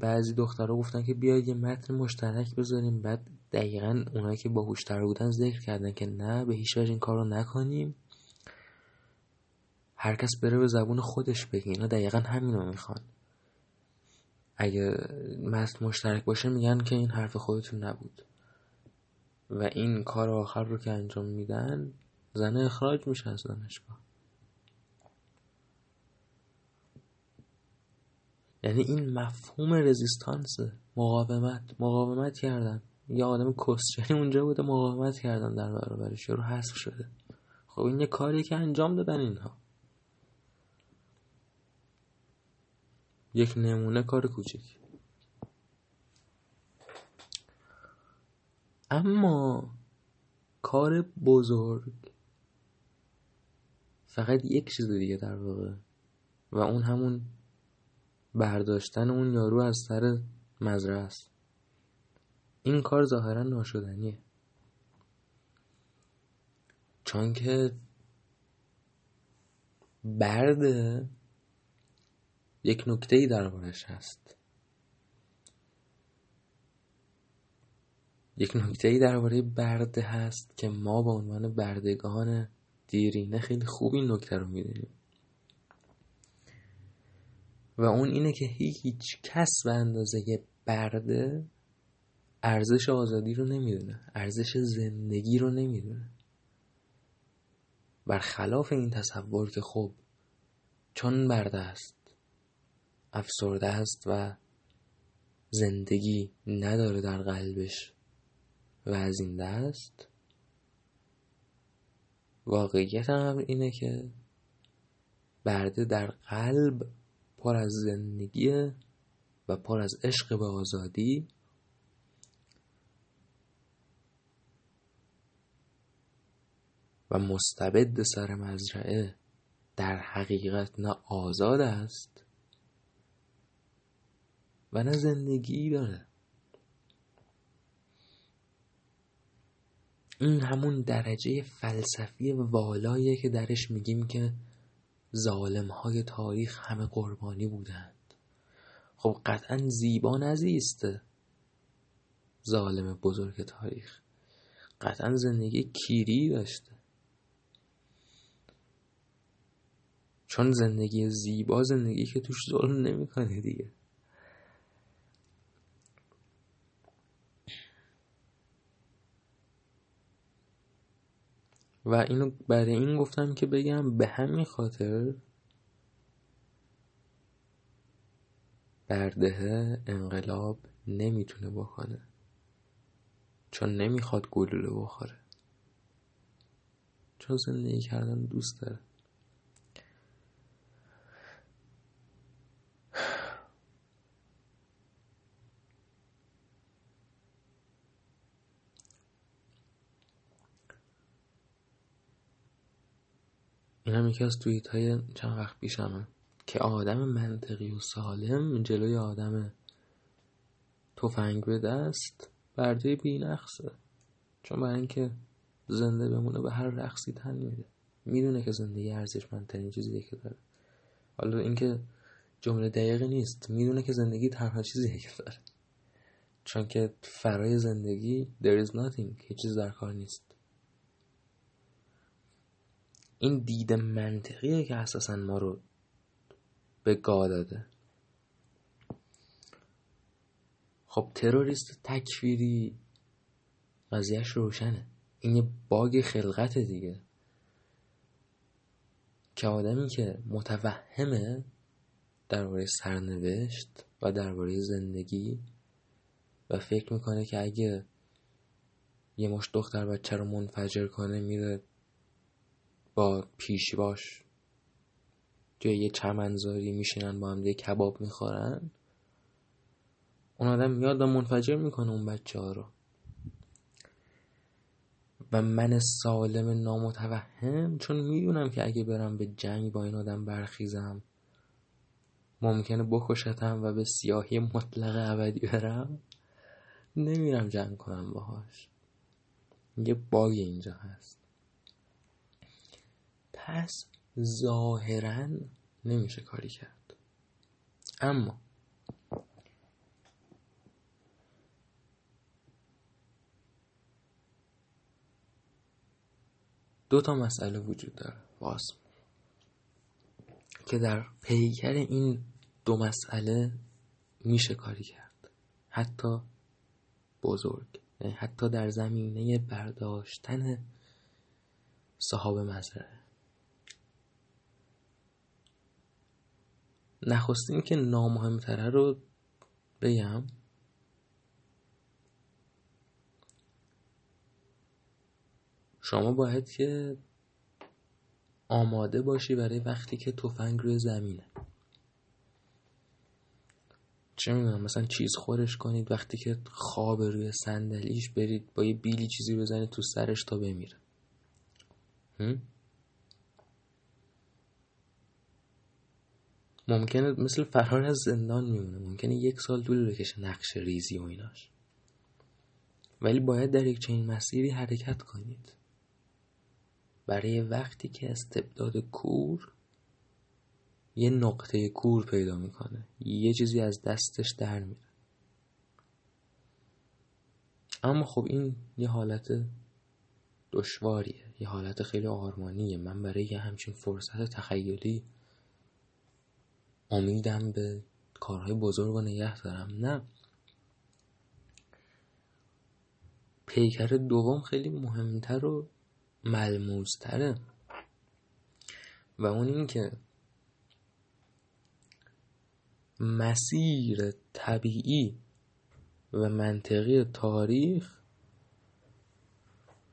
بعضی دخترها گفتن که بیاید یه متن مشترک بذاریم، بعد دقیقاً اونایی که باهوشتر بودن ذکر کردن که نه، به هیچ وجه این کارو نکنیم، هر کس بره به زبون خودش بگه. اینا دقیقاً همینو میخوان. اگه متن مشترک باشه میگن که این حرف خودتون نبود. و این کار آخر رو که انجام میدن، زن اخراج میشه از دانشگاه. یعنی این مفهوم رزیستانس، مقاومت کردن. یه آدم کسچنی اونجا بوده، مقاومت کردن در برابرش، رو حذف شده. خب این یه کاری که انجام دادن اینها. یک نمونه کار کوچک. اما کار بزرگ فقط یک چیز دیگه در واقع، و اون همون برداشتن اون یارو از سر مزرعه است. این کار ظاهرا ناشدنیه، چون که برده یک نکته‌ای دربارش هست. یک نکته‌ای درباره برده هست که ما به عنوان بردگان دیرینه خیلی خوب این نکته رو می‌دونیم و اون اینه که هیچ کس به اندازه برده ارزش آزادی رو نمی‌دونه، ارزش زندگی رو نمی‌دونه. برخلاف این تصور که خب چون برده است افسرده است و زندگی نداره در قلبش و از این دست، واقعیت هم اینه که برده در قلب پر از زندگیه و پر از عشق به آزادی و مستبد سر مزرعه در حقیقت نه آزاد است و نه زندگی داره. این همون درجه فلسفی والاییه که درش میگیم که ظالم‌های تاریخ همه قربانی بودند. خب قطعاً زیبا نزیسته ظالم بزرگ تاریخ، قطعاً زندگی کیری داشته، چون زندگی زیبا زندگی که توش ظلم نمی‌کنه دیگه. و اینو برای این گفتم که بگم به همین خاطر برده انقلاب نمیتونه بکنه، چون نمیخواد گلوله بخوره، چون زندگی کردن دوست داره. این هم یکی از توییت های چند وقت پیشمه که آدم منطقی و سالم جلوی آدم تفنگ به دست برده بی نقصه، چون برای اینکه زنده بمونه به هر رقصی تن میده، میدونه که زندگی ارزشمندترین چیزیه که داره. حالا اینکه جمله دقیقی نیست، میدونه که زندگی تنها چیزیه که داره، چون که فرای زندگی there is nothing، هیچ چیز در کار نیست. این دید منطقیه که اساساً ما رو به گا داده. خب تروریست تکفیری قضیهش روشنه، این یه باگ خلقت دیگه که آدمی که متوهمه درباره سرنوشت و درباره زندگی و فکر میکنه که اگه یه مشت دختر بچه رو منفجر کنه میره با پیشواش توی یه چمنزاری میشینن با هم دیگه کباب میخورن، اون آدم میاد و منفجر میکنه اون بچه ها رو. و من سالم نامتوهم چون میدونم که اگه برم به جنگ با این آدم برخیزم ممکنه بکشتم و به سیاهی مطلق ابدی برم، نمیرم جنگ کنم باهاش. یه باگ اینجا هست. پس ظاهراً نمیشه کاری کرد، اما دو تا مسئله وجود داره باز که در پیکر این دو مسئله میشه کاری کرد، حتی بزرگ، یعنی حتی در زمینه برداشتن صاحب مزرعه. نخستین که نامهمتره رو بگم، شما باید که آماده باشی برای وقتی که تفنگ روی زمینه. چه میدونم مثلا چیز خورش کنید، وقتی که خواب روی صندلیش برید با یه بیلی چیزی بزنید تو سرش تا بمیره. ممکنه مثل فرار از زندان میمونه، ممکنه 1 سال طول بکشه نقش ریزی و ایناش، ولی باید در یک چنین مسیری حرکت کنید برای وقتی که استبداد کور یه نقطه کور پیدا میکنه، یه چیزی از دستش در میره. اما خب این یه حالت دشواریه، یه حالت خیلی آرمانیه. من برای یه همچین فرصت تخیلی امیدم به کارهای بزرگ و نگه دارم. نه، پیکر دوم خیلی مهمتر و ملموستره و اون این که مسیر طبیعی و منطقی تاریخ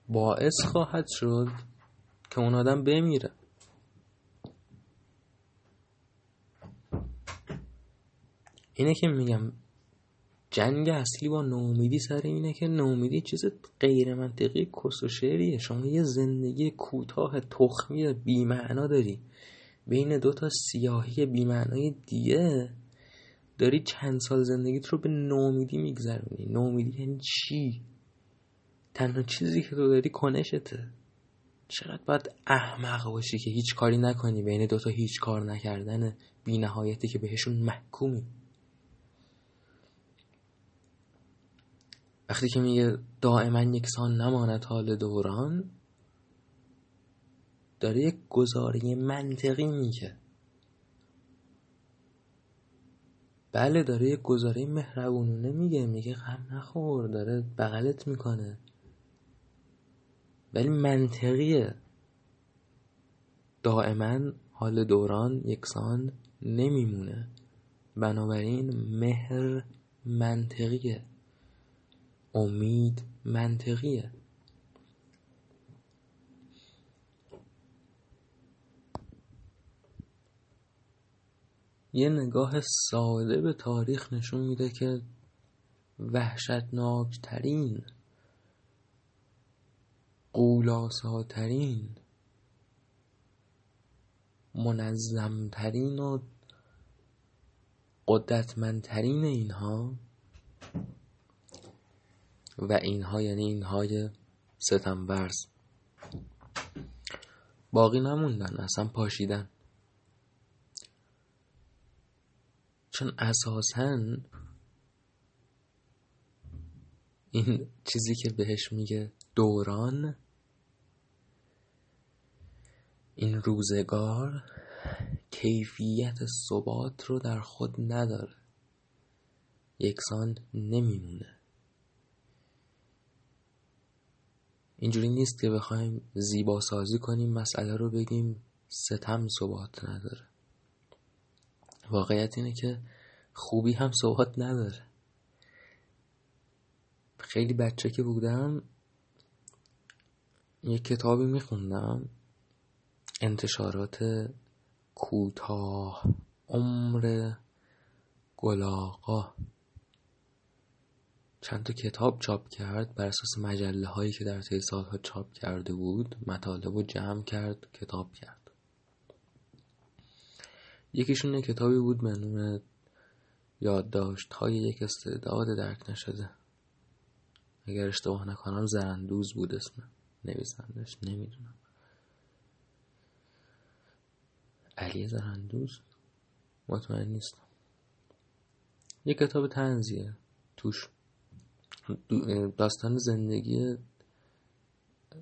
باعث خواهد شد که اون آدم بمیره. اینه که میگم جنگ اصلی با نومیدی سر اینه که نومیدی چیز غیر منطقی کس و شعریه. شما یه زندگی کوتاه تخمی بی‌معنا داری، بین دو تا سیاهی بی‌معنای دیگه داری چند سال زندگیت رو به نومیدی میگذرونی. نومیدی یعنی چی؟ تنها چیزی که تو داری کنشته. چقدر باید احمق باشی که هیچ کاری نکنی بین دوتا هیچ کار نکردن بی نهایتی که بهشون محکومی. وقتی که میگه دائما یکسان نماند حال دوران، داره یک گزاره منطقی میگه. بله، داره یک گزاره مهربونونه میگه، میگه غم نخور، داره بغلت میکنه، ولی منطقیه. دائما حال دوران یکسان نمیمونه، بنابراین مهر منطقیه، امید منطقیه. یه نگاه ساده به تاریخ نشون میده که وحشتناکترین، غول‌آساترین، منظمترین و قدرتمندترین اینها یعنی اینهای ستمورز باقی نموندن، اصلا پاشیدن. چون اساساً این چیزی که بهش میگه دوران، این روزگار کیفیت ثبات رو در خود نداره، یکسان نمیمونه. اینجوری نیست که بخوایم زیباسازی کنیم مسئله رو، بگیم ستم ثبات نداره. واقعیت اینه که خوبی هم ثبات نداره. خیلی بچه که بودم یک کتابی میخوندم، انتشارات کوتاه عمر گلاغا چند تا کتاب چاپ کرد بر اساس مجله هایی که در طی سالها چاپ کرده بود، مطالب رو جمع کرد، کتاب کرد. یکیشون یک کتابی بود به نام یادداشت‌های یک استعداد درک نشده. اگر اشتباه نکنم زرندوز بود اسم نویسندش، نمیدونم علی زرندوز، مطمئن نیستم. یک کتاب طنزیه، توش داستان زندگی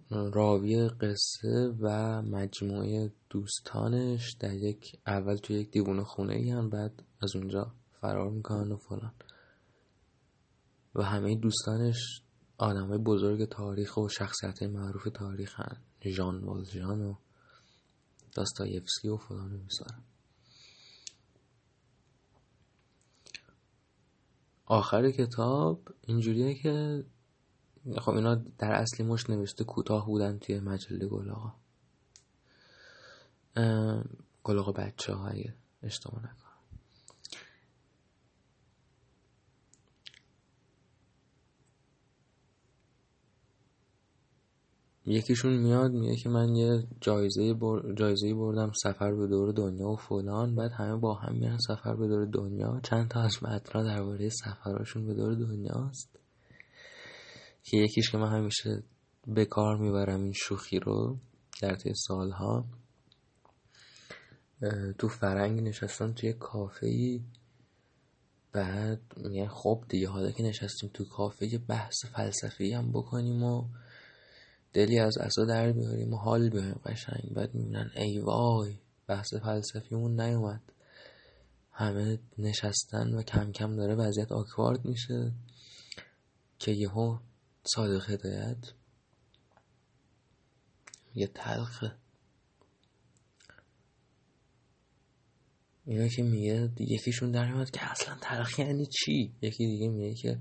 راوی قصه و مجموعه دوستانش در یک اول توی یک دیوانه خونه ای هم، بعد از اونجا فرار میکنن و فلان، و همه دوستانش آدمای بزرگ تاریخ و شخصیت معروف تاریخ هن، ژان والژان و داستایفسکی و فلان و بساره. آخر کتاب اینجوریه که خب اینا در اصلی مش نوشته کوتاه بودن توی مجله گلاغا، گلاغا بچه ها اگه اشتباه نکنم. یکیشون میاد میگه که من یه جایزه بردم سفر به دور دنیا و فلان، بعد همه با هم میرن سفر به دور دنیا. چند تا از متن‌ها درباره سفرشون به دور دنیاست که یکیش که من همیشه به کار میبرم این شوخی رو در طی سالها، تو فرنگ نشستن توی کافه‌ای بعد میگن خب دیگه حالا که نشستیم تو کافه یه بحث فلسفی هم بکنیم و دلی از عصا در بیاریم و حال بیاریم قشنگ. بعد میبینن ای وای بحث فلسفیمون نیومد، همه نشستن و کم کم داره وضعیت آکوارد میشه که یهو صادق هدایت یه تلخه اینا که میگه، یکیشون در میاد که اصلا تلخ یعنی چی، یکی دیگه میگه که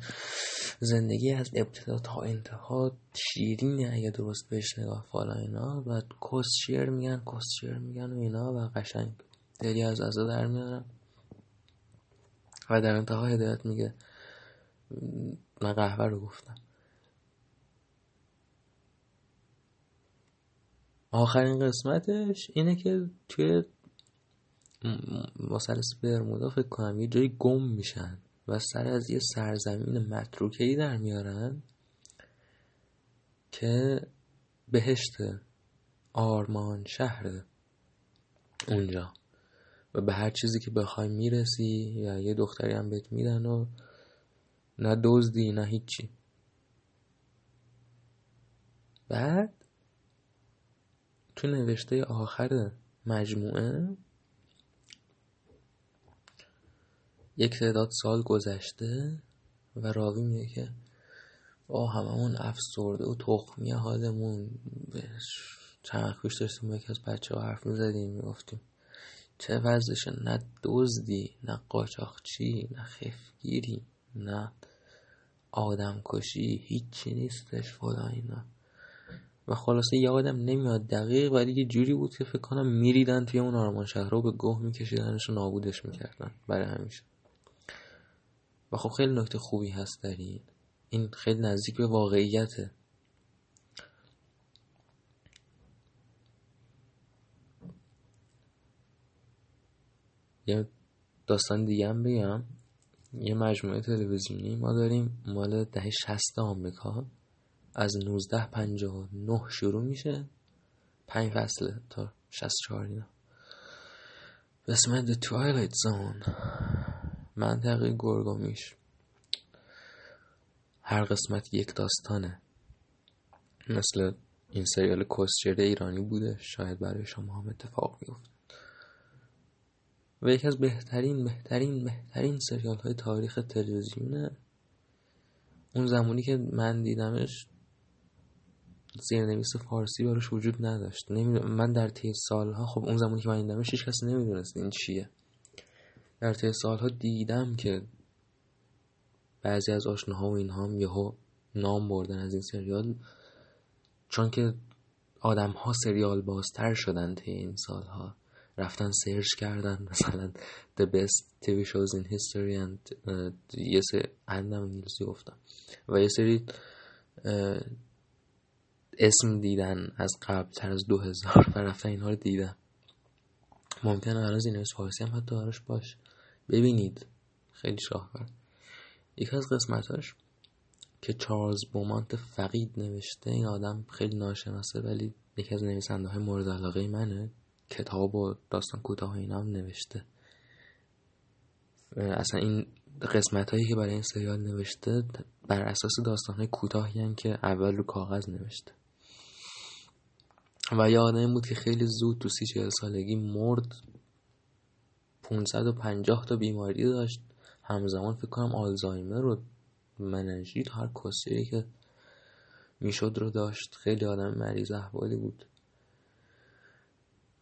زندگی از ابتدا تا انتها شیرینه اگه درست بهش نگاه فالا اینا، و کس شیر میگن و اینا و قشنگ دلی از عزا در میارن و در انتها هدایت میگه من قهوه رو گفتم. آخرین قسمتش اینه که توی مثلث برمودا فکر کنم یه جایی گم میشن و سر از یه سرزمین متروکه‌ای در میارن که بهشت آرمان شهره اونجا و به هر چیزی که بخوای میرسی یا یه دختری هم بهت میدن و نه دزدی نه هیچی. بعد تو نوشته آخر مجموعه یک تعداد سال گذشته و راوی میگه که هممون افسرده و تخمی حالمون چند خوش داشتیم با یکی از بچه ها حرف میزدیم میگفتیم چه وضعشه، نه دزدی نه قاچاقچی نه خفگیری نه آدم کشی هیچی نیستش فلا اینا و خلاصه یادم نمیاد دقیق ولی یه جوری بود که فکر کنم میریدن توی اون آرمان شهر رو به گوه میکشیدنش و نابودش میکردن برای همیشه. و خب خیلی نکته خوبی هست در این خیلی نزدیک به واقعیته. یه داستان دیگه هم بگم، یه مجموعه تلویزیونی ما داریم مال دهه 60 آمریکا از 1959 شروع میشه 5 فصله تا 64 اینا به اسم The Twilight Zone، منطقه گورگومیش. هر قسمت یک داستانه مثل این سریال کسچر ایرانی بوده شاید برای شما هم اتفاق بیفته و یکی از بهترین سریال های تاریخ تلویزیونه. اون زمانی که من دیدمش زیرنویس فارسی براش وجود نداشت، من در طی سالها خب اون زمانی که من دیدمش هیچ کسی نمیدونست این چیه، در طی سالها دیدم که بعضی از آشناها و اینها هم یهو نام بردن از این سریال چون که آدم‌ها سریال بازتر شدن طی این سالها، رفتن سرچ کردن مثلا the best TV shows in history and یه سری اندم انگلیسی گفتم و یه سری اسم دیدن از قبل تر از 2000 و رفتن اینها رو دیدن. ممکنه هر از این فارسی هم حتی براش باشه، ببینید خیلی شاهکار. یکی از قسمتاش که چارلز بومانت فقید نوشته، این آدم خیلی ناشناسه ولی یکی از نویسنده‌های مورد علاقه منه، کتاب و داستان کوتاه اینا هم نوشته. اصلا این قسمت هایی که برای این سریال نوشته بر اساس داستان های کوتاهی هم که اول رو کاغذ نوشته و یه آدمی بود که خیلی زود تو 34 سالگی مرد، 550 تا بیماری داشت همزمان، فکر کنم آلزایمر و مننژیت هر کسی که میشد رو داشت، خیلی آدم مریض احوالی بود.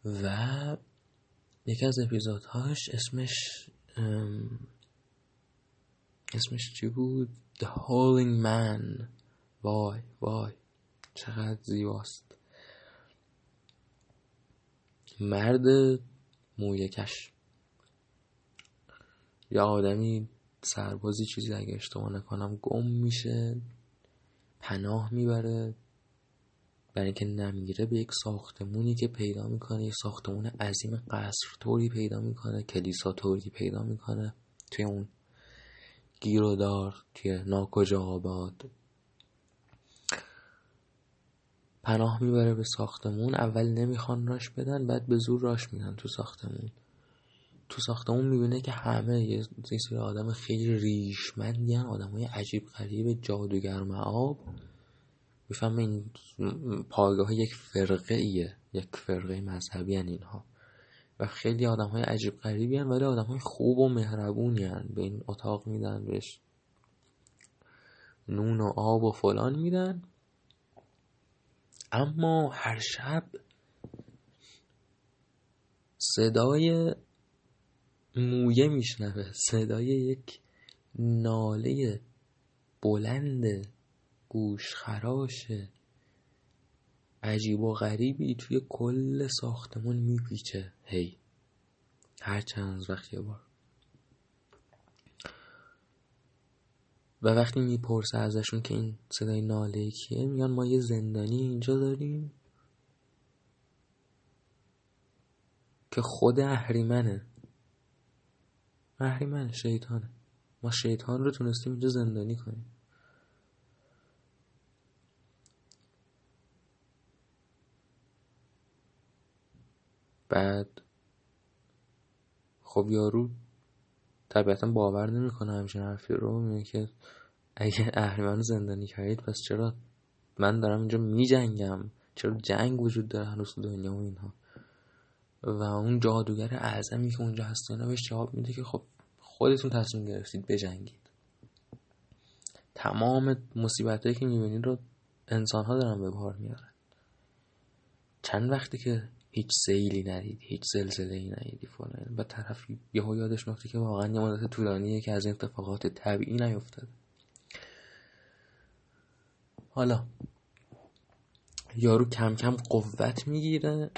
و یکی از اپیزودهاش اسمش چی بود؟ The Howling Man. وای چقدر زیباست. مرد مویکش یا آدمی سربازی چیزی اگه اشتباه نکنم گم میشه، پناه میبره، برای اینکه نمیره به یک ساختمونی که پیدا میکنه، یک ساختمون عظیم قصر طوری پیدا میکنه، کلیسا طوری پیدا میکنه توی اون گیرودار توی ناکجا آباد. پناه میبره به ساختمون، اول نمیخوان راش بدن بعد به زور راش میدن تو ساختمون. تو تو ساختمون میبینه که همه یه سری آدم خیلی ریشمندی هن، آدمای عجیب غریب جادوگر مآب. میفهمه این پایگاه یک فرقه ایه، یک فرقه مذهبی هن اینها و خیلی آدمهای عجیب غریبی هن ولی آدمهای خوب و مهربونی هن. به این اتاق میدن، بهش نون و آب و فلان میدن. اما هر شب صدای مویه میشنوه، صدای یک ناله بلند گوشخراش عجیب و غریبی توی کل ساختمون میپیچه هر چند وقت یه بار. و وقتی میپرسه ازشون که این صدای ناله کیه، میگن ما یه زندانی اینجا داریم که خود اهریمنه، شیطانه. ما شیطان رو تونستیم اینجا زندانی کنیم. بعد خب یارو طبیعتا باور نمیکنه همچین حرفی رو، میگه که اگه اهریمن زندانی کردید پس چرا من دارم اینجا میجنگم، چرا جنگ وجود داره هنوز تو دنیا و اینها. و اون جادوگر اعظمی که اونجا هست اینا بهش جواب میده که خب خودتون تصمیم گرفتید بجنگید، تمام مصیبتایی که میبینید رو انسان‌ها دارن به بار میارن. چند وقتی که هیچ سیلی ندید، هیچ زلزله‌ای ندید فلان، به طرفی یهو یادش میاد که واقعا یه مدت طولانیه که از این اتفاقات طبیعی نیفتاده. حالا یارو کم کم قوت میگیره،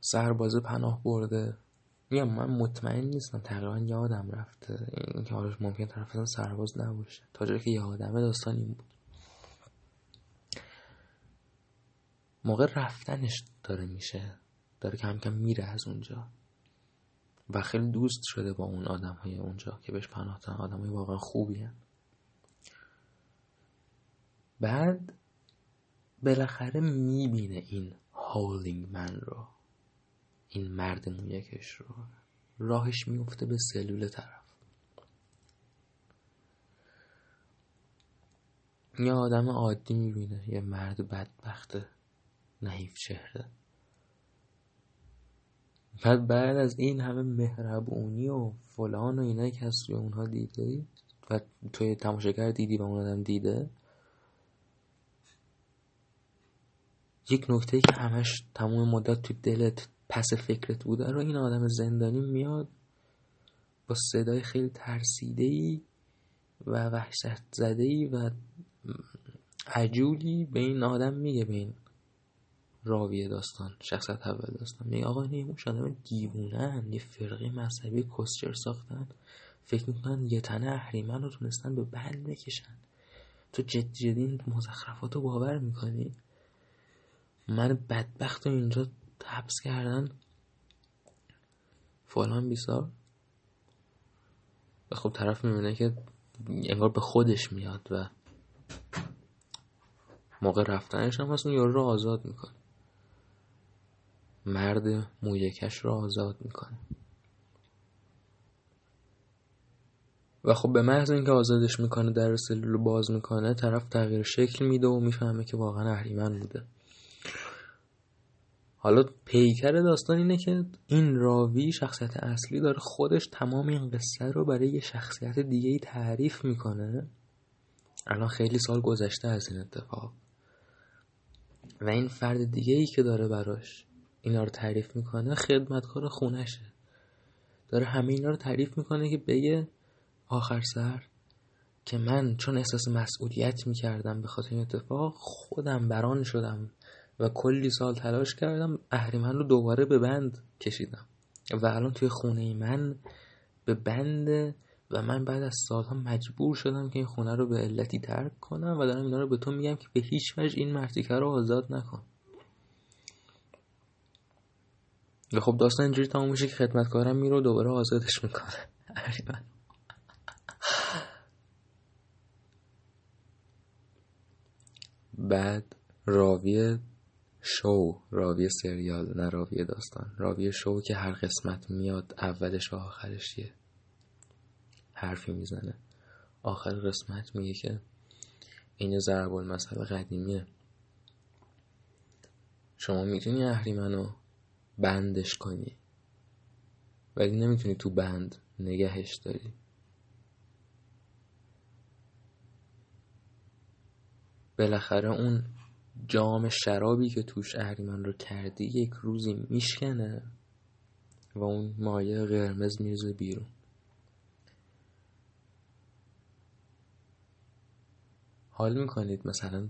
سربازه پناه برده. میگم من مطمئن نیستم، تقریبا یادم رفته این که حالش ممکن طرف اصلا سرباز نباشه، تا جایی که یادمه داستان این بود. موقع رفتنش داره میشه، داره کم کم میره از اونجا و خیلی دوست شده با اون آدم های اونجا که بهش پناه دادن، آدم های واقعا خوبی هن. بعد بالاخره میبینه این هولینگ من رو، این مرد مویکش رو، راهش میفته به سلول طرف. یه آدم عادی میبینه، یه مرد بدبخته نحیف چهره. بعد از این همه مهربونی و فلان و اینایی که از روی اونها دیده و توی تماشاگر دیدی و اون آدم دیده، یک نکته‌ای که همش تمام مدت تو دلت پس فکرت بوده رو این آدم زندانی میاد با صدای خیلی ترسیده‌ای و وحشت زده‌ای و عجولی به این آدم میگه، به این راوی داستان، شخصیت اول داستان، میگه آقا این اون آدم دیوونه‌ان، یه فرقه مذهبی کسچر ساختن، فکر میکنن یه تنه اهریمن رو تونستن به بند بکشن. تو جدی این مزخرفات رو باور میکنی؟ من بدبخت رو اینجا حبس کردن فلان بیسار. و خب طرف میبینه که انگار به خودش میاد و موقع رفتنش هم اصلا یارو رو آزاد میکنه، مرد مویکش رو آزاد میکنه. و خب به محض اینکه آزادش میکنه، در سلول رو باز میکنه، طرف تغییر شکل میده و میفهمه که واقعا اهریمن بوده. حالا پیکر داستان اینه که این راوی، شخصیت اصلی، داره خودش تمام این قصه رو برای یه شخصیت دیگه‌ای تعریف میکنه. الان خیلی سال گذشته از این اتفاق و این فرد دیگه‌ای که داره براش اینا رو تعریف میکنه خدمتکار خونشه، داره همه اینا رو تعریف میکنه که بگه آخر سر که من چون احساس مسئولیت میکردم به خاطر این اتفاق خودم بران شدم و کلی سال تلاش کردم، اهریمن رو دوباره به بند کشیدم و الان توی خونه من به بنده و من بعد از سالها مجبور شدم که این خونه رو به علتی ترک کنم و دارم اینا رو به تو میگم که به هیچ وجه این مرتیکه رو آزاد نکن. و خب داستان اینجوری تمام میشه که خدمتکارم میره دوباره آزادش میکنه اهریمن. بعد راوی شو راوی سریال، نه راوی داستان. راوی شو که هر قسمت میاد اولش و آخرش یه حرفی میزنه. آخر قسمت میگه که این ضرب المثل قدیمیه، شما میتونی اهریمنو بندش کنی ولی نمیتونی تو بند نگهش داری. بالاخره اون جام شرابی که توش اهریمن رو کردی یک روزی میشکنه و اون مایه قرمز میرزه بیرون. حال میکنید مثلا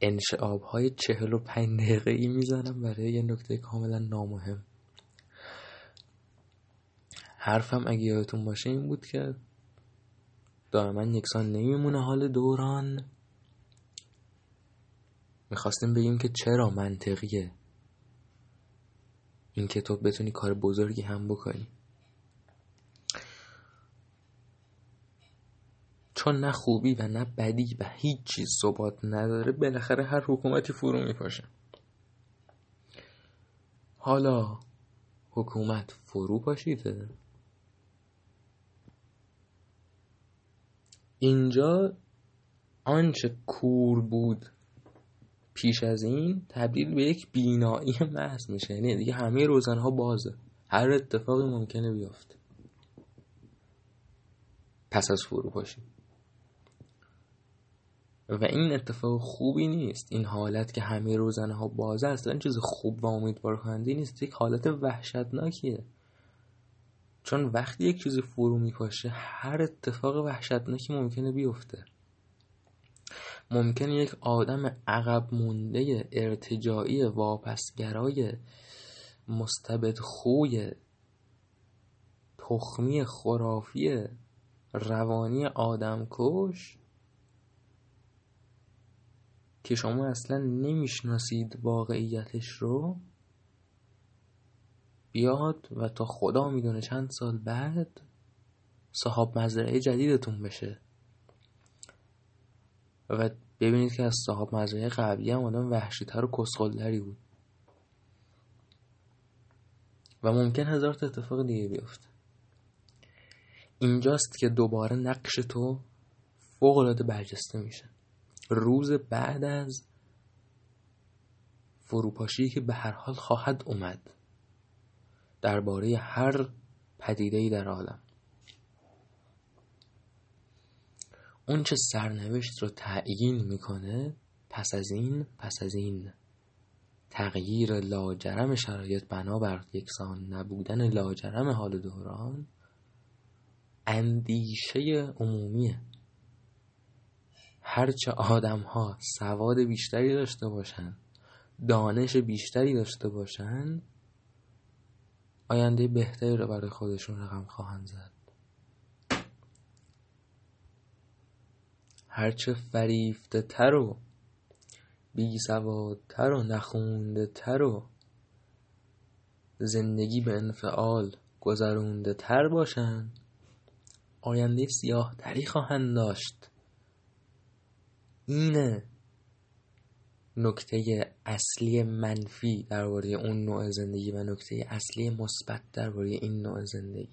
انشعاب‌های 45 دقیقه‌ای میزنم برای یه نکته کاملا نامهم. حرفم اگه یادتون باشه این بود که دائما یکسان نمیمونه حال دوران. میخواستیم بگیم که چرا منطقیه این که تو بتونی کار بزرگی هم بکنی، چون نه خوبی و نه بدی و هیچ چیز ثبات نداره. بالاخره هر حکومتی فرو میپاشه. حالا حکومت فرو پاشیده، اینجا آنچه کور بود پیش از این تبدیل به یک بینایی محض میشه. یعنی دیگه همه روزنها بازه، هر اتفاقی ممکنه بیفته پس از فروپاشی. و این اتفاق خوبی نیست. این حالت که همه روزنها بازه اصلا چیز خوب و امیدوار کننده نیست، یک حالت وحشتناکیه. چون وقتی یک چیزی فرو میپاشه هر اتفاق وحشتناکی ممکنه بیفته. ممکنه یک آدم عقب مونده، ارتجاعی، واپسگرای، مستبدخوی، تخمی، خرافی، روانی، آدمکش که شما اصلا نمیشناسید واقعیتش رو بیاد و تا خدا میدونه چند سال بعد صاحب مزرعه جدیدتون بشه و ببینید که از صاحب مزرعه قبلی هم آدم وحشی‌تر و کسخل‌تری بود. و ممکن هزار تا اتفاق دیگه بیفته. اینجاست که دوباره نقش تو فوق‌العاده برجسته میشه. روز بعد از فروپاشی که به هر حال خواهد اومد درباره هر پدیده‌ای در عالم، اون چه سرنوشت رو تعیین میکنه پس از این تغییر لاجرم شرایط بنابر یکسان نبودن لاجرم حال دوران، اندیشه عمومیه. هرچه آدم ها سواد بیشتری داشته باشن، دانش بیشتری داشته باشن، آینده بهتری رو برای خودشون رقم خواهند زد. هرچه فریفته تر و بی سواد تر و نخونده تر و زندگی به انفعال گذرونده تر باشن، آینده سیاه تری خواهند داشت. اینه نکته اصلی منفی درباره اون نوع زندگی و نکته اصلی مثبت درباره این نوع زندگی.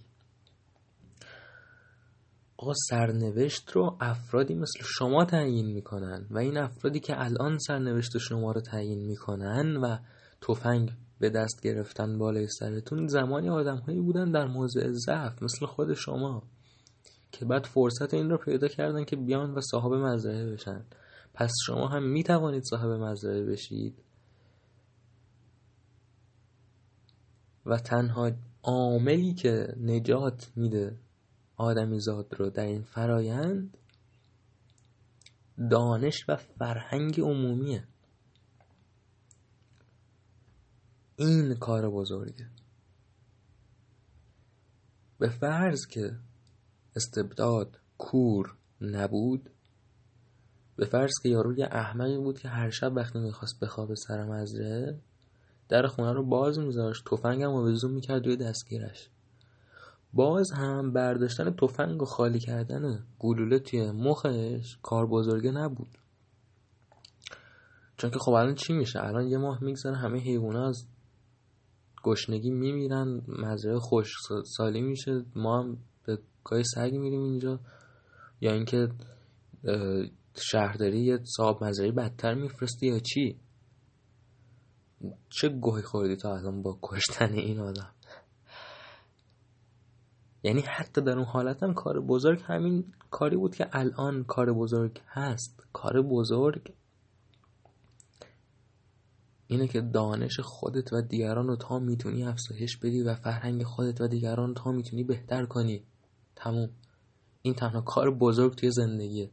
آقا سرنوشت رو افرادی مثل شما تعیین میکنن و این افرادی که الان سرنوشت شما رو تعیین میکنن و تفنگ به دست گرفتن بالای سرتون، زمانی آدم‌هایی بودن در موضع ضعف مثل خود شما که بعد فرصت این رو پیدا کردن که بیان و صاحب مزرعه بشن. پس شما هم میتوانید صاحب مزرعه بشید و تنها عاملی که نجات میده آدمیزاد رو در این فرایند دانش و فرهنگ عمومیه. این کار بزرگه. به فرض که استبداد کور نبود، به فرض که یارو یه احمقی بود که هر شب وقتی میخواست بخوابه سر مزرعه در خونه رو باز میذاشت، تفنگم رو به زوم میکرد روی دستگیرش، باز هم برداشتن تفنگ و خالی کردن گلوله توی مخش کار بزرگه نبود. چون که خب الان چی میشه؟ الان یه ماه میگذره همه حیونا از گشنگی میمیرن، مزرعه خشک سالی میشه، ما هم به گای سگ میریم اینجا، یا اینکه شهرداری یه صاحب مزرعه بدتر میفرستی یا چی؟ چه گوهی خوردی تا الان با کشتن این آدم؟ یعنی حتی در اون حالت هم کار بزرگ همین کاری بود که الان کار بزرگ هست. کار بزرگ اینه که دانش خودت و دیگران رو تا میتونی افزایش بدی و فرهنگ خودت و دیگران رو تا میتونی بهتر کنی. تموم. این تنها کار بزرگ توی زندگیه.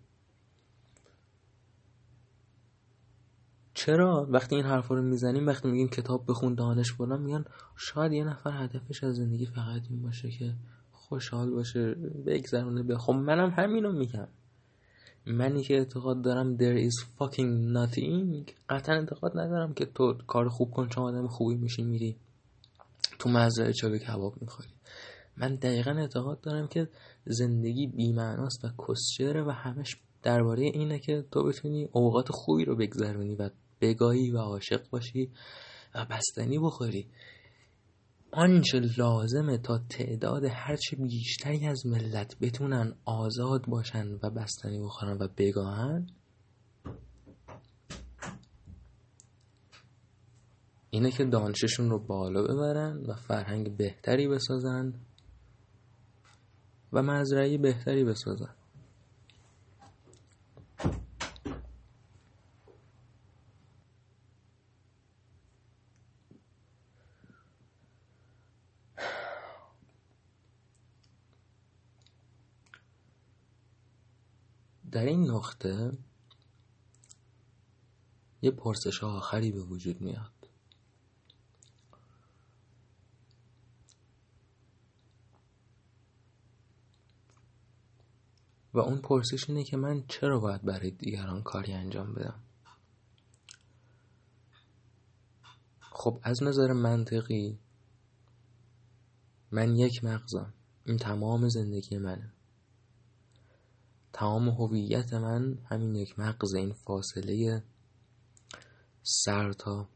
چرا وقتی این حرفا رو میزنیم، وقتی میگیم کتاب بخون، دانش بلند، میگن شاید یه نفر هدفش از زندگی فقط این باشه که خوشحال باشه، بگذرونه. خب منم همینو میگم. منی که اعتقاد دارم there is fucking nothing، قطعا اعتقاد ندارم که تو کار خوب کن چون آدم خوبی میشی، میری تو مزرعه چاله کباب میخوری. من دقیقا اعتقاد دارم که زندگی بی‌معناست و کسچره و همش درباره اینه که تو بتونی اوقات خوبی رو بگذرونی و بگایی و عاشق باشی و بستنی بخوری. آنچه لازمه تا تعداد هرچه بیشتری از ملت بتونن آزاد باشن و بستنی بخورن و بگاهن اینه که دانششون رو بالا ببرن و فرهنگ بهتری بسازن و مزرعه بهتری بسازن. در این نقطه یه پرسش آخری به وجود میاد. و اون پرسش اینه که من چرا باید برای دیگران کاری انجام بدم؟ خب از نظر منطقی من یک مغزم. این تمام زندگی منه. تمام هویت من همین یک مغز. این فاصله سر تا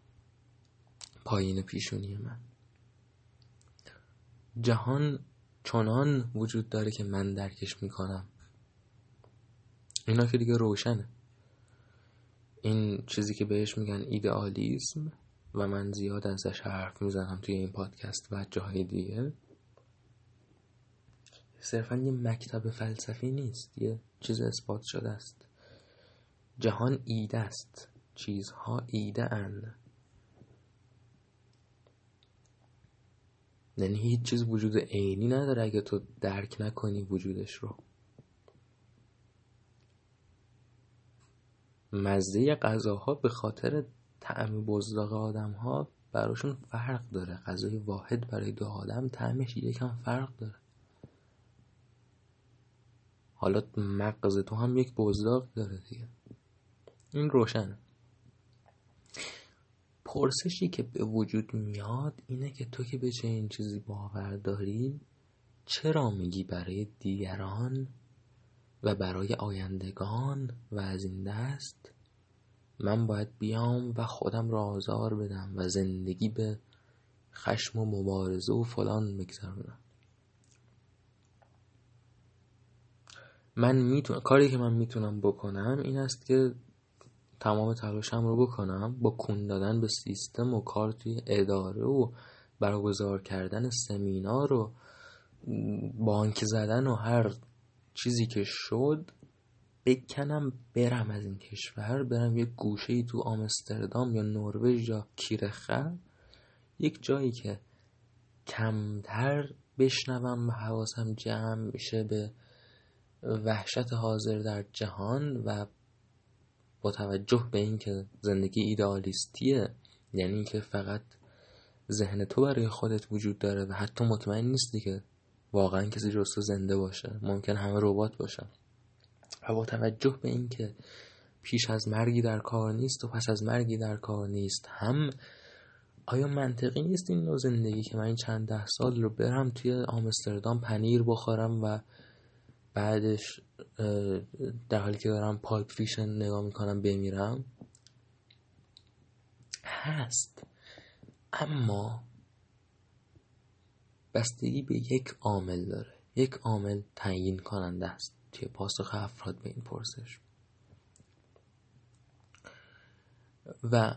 پایین پیشونی من. جهان چنان وجود داره که من درکش میکنم. اینا که دیگه روشنه. این چیزی که بهش میگن ایدئالیسم و من زیاد ازش حرف میزنم توی این پادکست و جاهای دیگه، صرفاً یه مکتب فلسفی نیست، یه چیز اثبات شده است. جهان ایده است، چیزها ایده اند. یعنی هیچ چیز وجود عینی نداره اگه تو درک نکنی وجودش رو. مزه غذاها به خاطر طعم بزداق آدم‌ها براشون فرق داره. غذای واحد برای دو آدم طعمش یکم فرق داره. حالا مغز تو هم یک بزداق داره دیگه. این روشنه. پرسشی که به وجود میاد اینه که تو که به چه این چیزی باور داری، چرا میگی برای دیگران و برای آیندگان و از این دست من باید بیام و خودم را آزار بدم و زندگی به خشم و مبارزه و فلان بگذرونم؟ من میتونم، کاری که من میتونم بکنم این است که تمام تلاشم رو بکنم با کون دادن به سیستم و کار توی اداره و برگزار کردن سمینار و بانک زدن و هر چیزی که شد بکنم، برم از این کشور، برم یک گوشه‌ای تو آمستردام یا نروژ یا کیرخه، یک جایی که کمتر بشنوم و حواسم جمع بشه به وحشت حاضر در جهان و با توجه به این که زندگی ایدئالیستیه، یعنی که فقط ذهن تو برای خودت وجود داره و حتی مطمئن نیستی که واقعا کسی جز تو زنده باشه، ممکن همه ربات باشن، و با توجه به این که پیش از مرگی در کار نیست و پس از مرگی در کار نیست، هم آیا منطقی نیست این نوع زندگی که من چند ده سال رو برم توی آمستردام پنیر بخورم و بعدش در حالی که دارم پالپ فیکشن نگاه میکنم بمیرم؟ هست، اما بستگی به یک عامل داره، یک عامل تعیین کننده است توی پاسخ افراد به این پرسش. و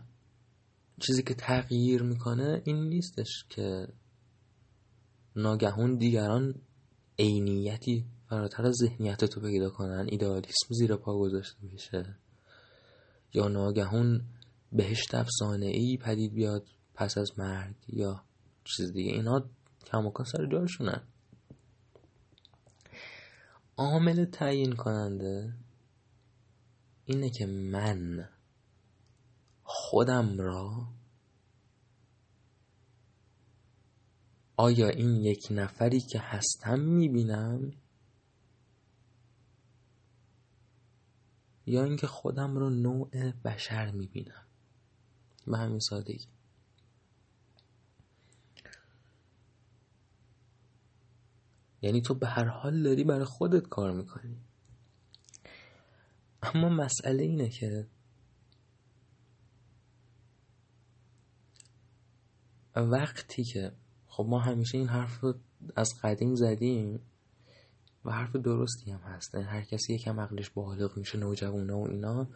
چیزی که تغییر میکنه این نیستش که ناگهان دیگران عینیتی فراتر از ذهنیت تو پیدا کنن، ایدئالیسم زیر پا گذاشته میشه، یا ناگهان بهشت افسانه‌ای پدید بیاد پس از مرگ یا چیز دیگه. اینا کماکان سر جاشونن. عامل تعیین کننده اینه که من خودم را آیا این یک نفری که هستم میبینم یا اینکه خودم رو نوع بشر میبینم. به همین سادگی. یعنی تو به هر حال داری برای خودت کار میکنی، اما مسئله اینه که وقتی که خب ما همیشه این حرف رو از قدیم زدیم و حرف درستی هم هست، هر کسی یکم عقلش بالغ میشه، نوجوانا و اینا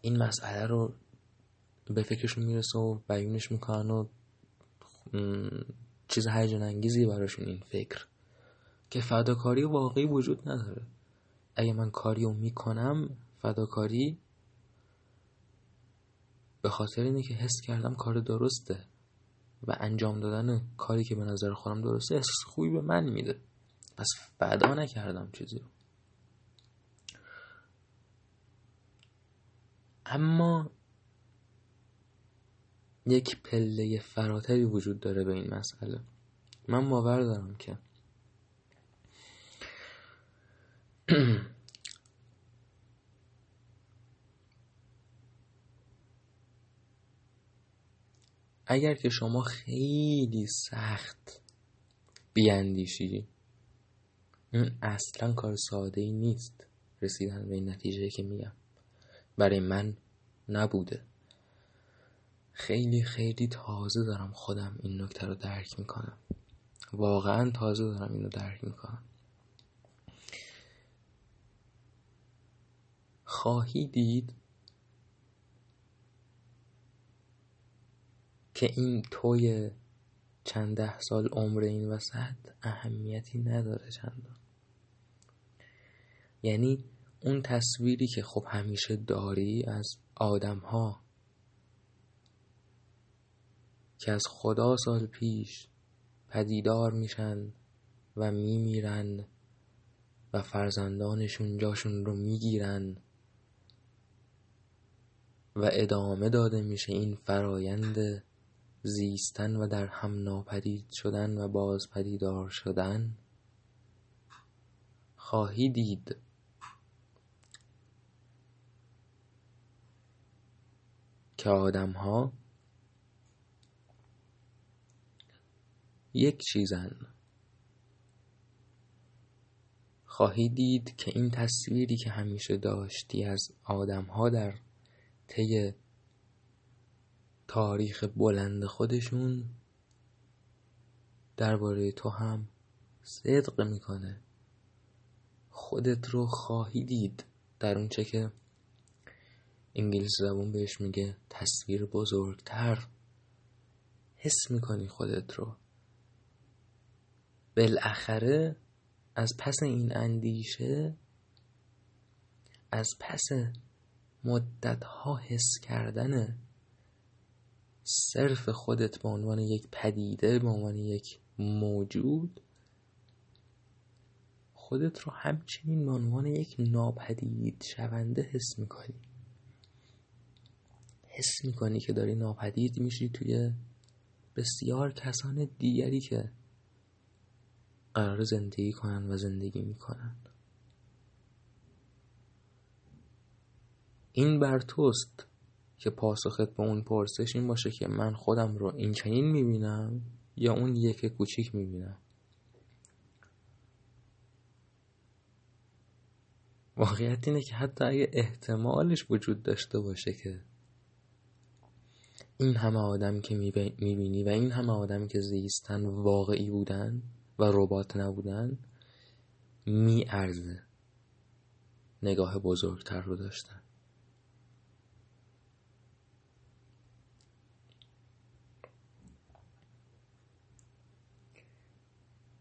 این مسئله رو به فکرشون میرسه و بیانش میکنن و چیز هیجان انگیزی براشون این فکر که فداکاری واقعی وجود نداره. اگه من کاریو میکنم، فداکاری به خاطر اینه که حس کردم کار درسته و انجام دادن کاری که به نظر خودم درسته احساس خوبی به من میده، پس فدا نکردم چیزی رو. اما یک پله فراتری وجود داره به این مسئله. من باور دارم که اگر که شما خیلی سخت بیاندیشی، این اصلا کار ساده‌ای نیست رسیدن به این نتیجه که میگم. برای من نبوده. خیلی خیلی تازه دارم خودم این نکته رو درک میکنم، واقعا تازه دارم این رو درک میکنم. خواهی دید که این توی چند ده سال عمر این وسط اهمیتی نداره چندان. یعنی اون تصویری که خب همیشه داری از آدم ها که از خدا سال پیش پدیدار میشن و میمیرن و فرزندانشون جاشون رو میگیرن و ادامه داده میشه این فرایند زیستن و در هم ناپدید شدن و باز پدیدار شدن، خواهی دید که آدم ها یک چیزن. خواهی دید که این تصویری که همیشه داشتی از آدم ها در طی تاریخ بلند خودشون درباره تو هم صدق میکنه. خودت رو خواهی دید در اون چه که انگلیس زبون بهش میگه تصویر بزرگتر. حس میکنی خودت رو بالاخره از پس این اندیشه، از پس مدتها حس کردن صرف خودت به عنوان یک پدیده، به عنوان یک موجود، خودت رو همچنین به عنوان یک ناپدید شونده حس میکنی. حس میکنی که داری ناپدید میشی توی بسیار کسان دیگری که قرار زندگی کنن و زندگی میکنن. این بر توست که پاسخت به اون پرسش این باشه که من خودم رو این چنین میبینم یا اون یک کوچیک میبینم. واقعیت اینه که حتی اگه احتمالش وجود داشته باشه که این همه آدم که میبینی و این همه آدم که زیستن واقعی بودن و ربات نبودن میارزه نگاه بزرگتر رو داشتن.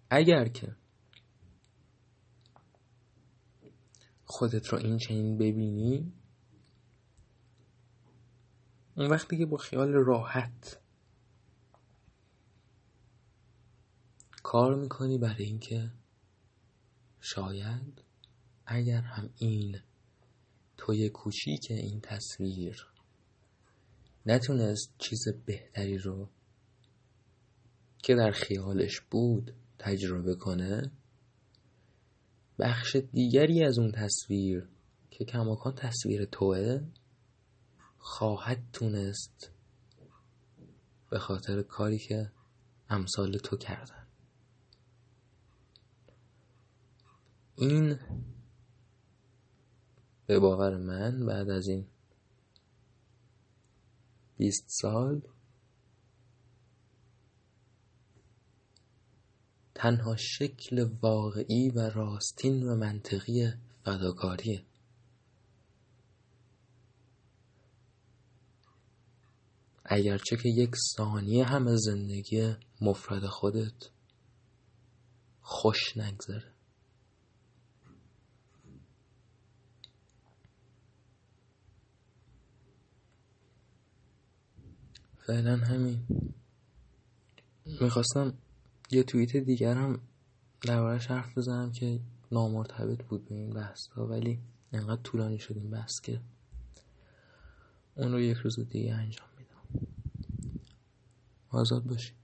اگر که خودت رو این چنین ببینی، اون وقتی که با خیال راحت کار میکنی برای این که شاید اگر هم این توی کوچیک این تصویر نتونست چیز بهتری رو که در خیالش بود تجربه کنه، بخش دیگری از اون تصویر که کماکان تصویر توه خواهد تونست به خاطر کاری که امثال تو کردن. این به باور من بعد از این 20 سال تنها شکل واقعی و راستین و منطقی فداکاریه. اگرچه که 1 ثانیه هم زندگی مفرد خودت خوش نگذره. فعلا همین. میخواستم یه توییت دیگر هم درباره‌اش حرف بزنم که نامرتبط بود به این بحث‌ها، ولی انقدر طولانی شد این بحث که اون رو یک روز دیگه انجام میدم. آزاد باشی.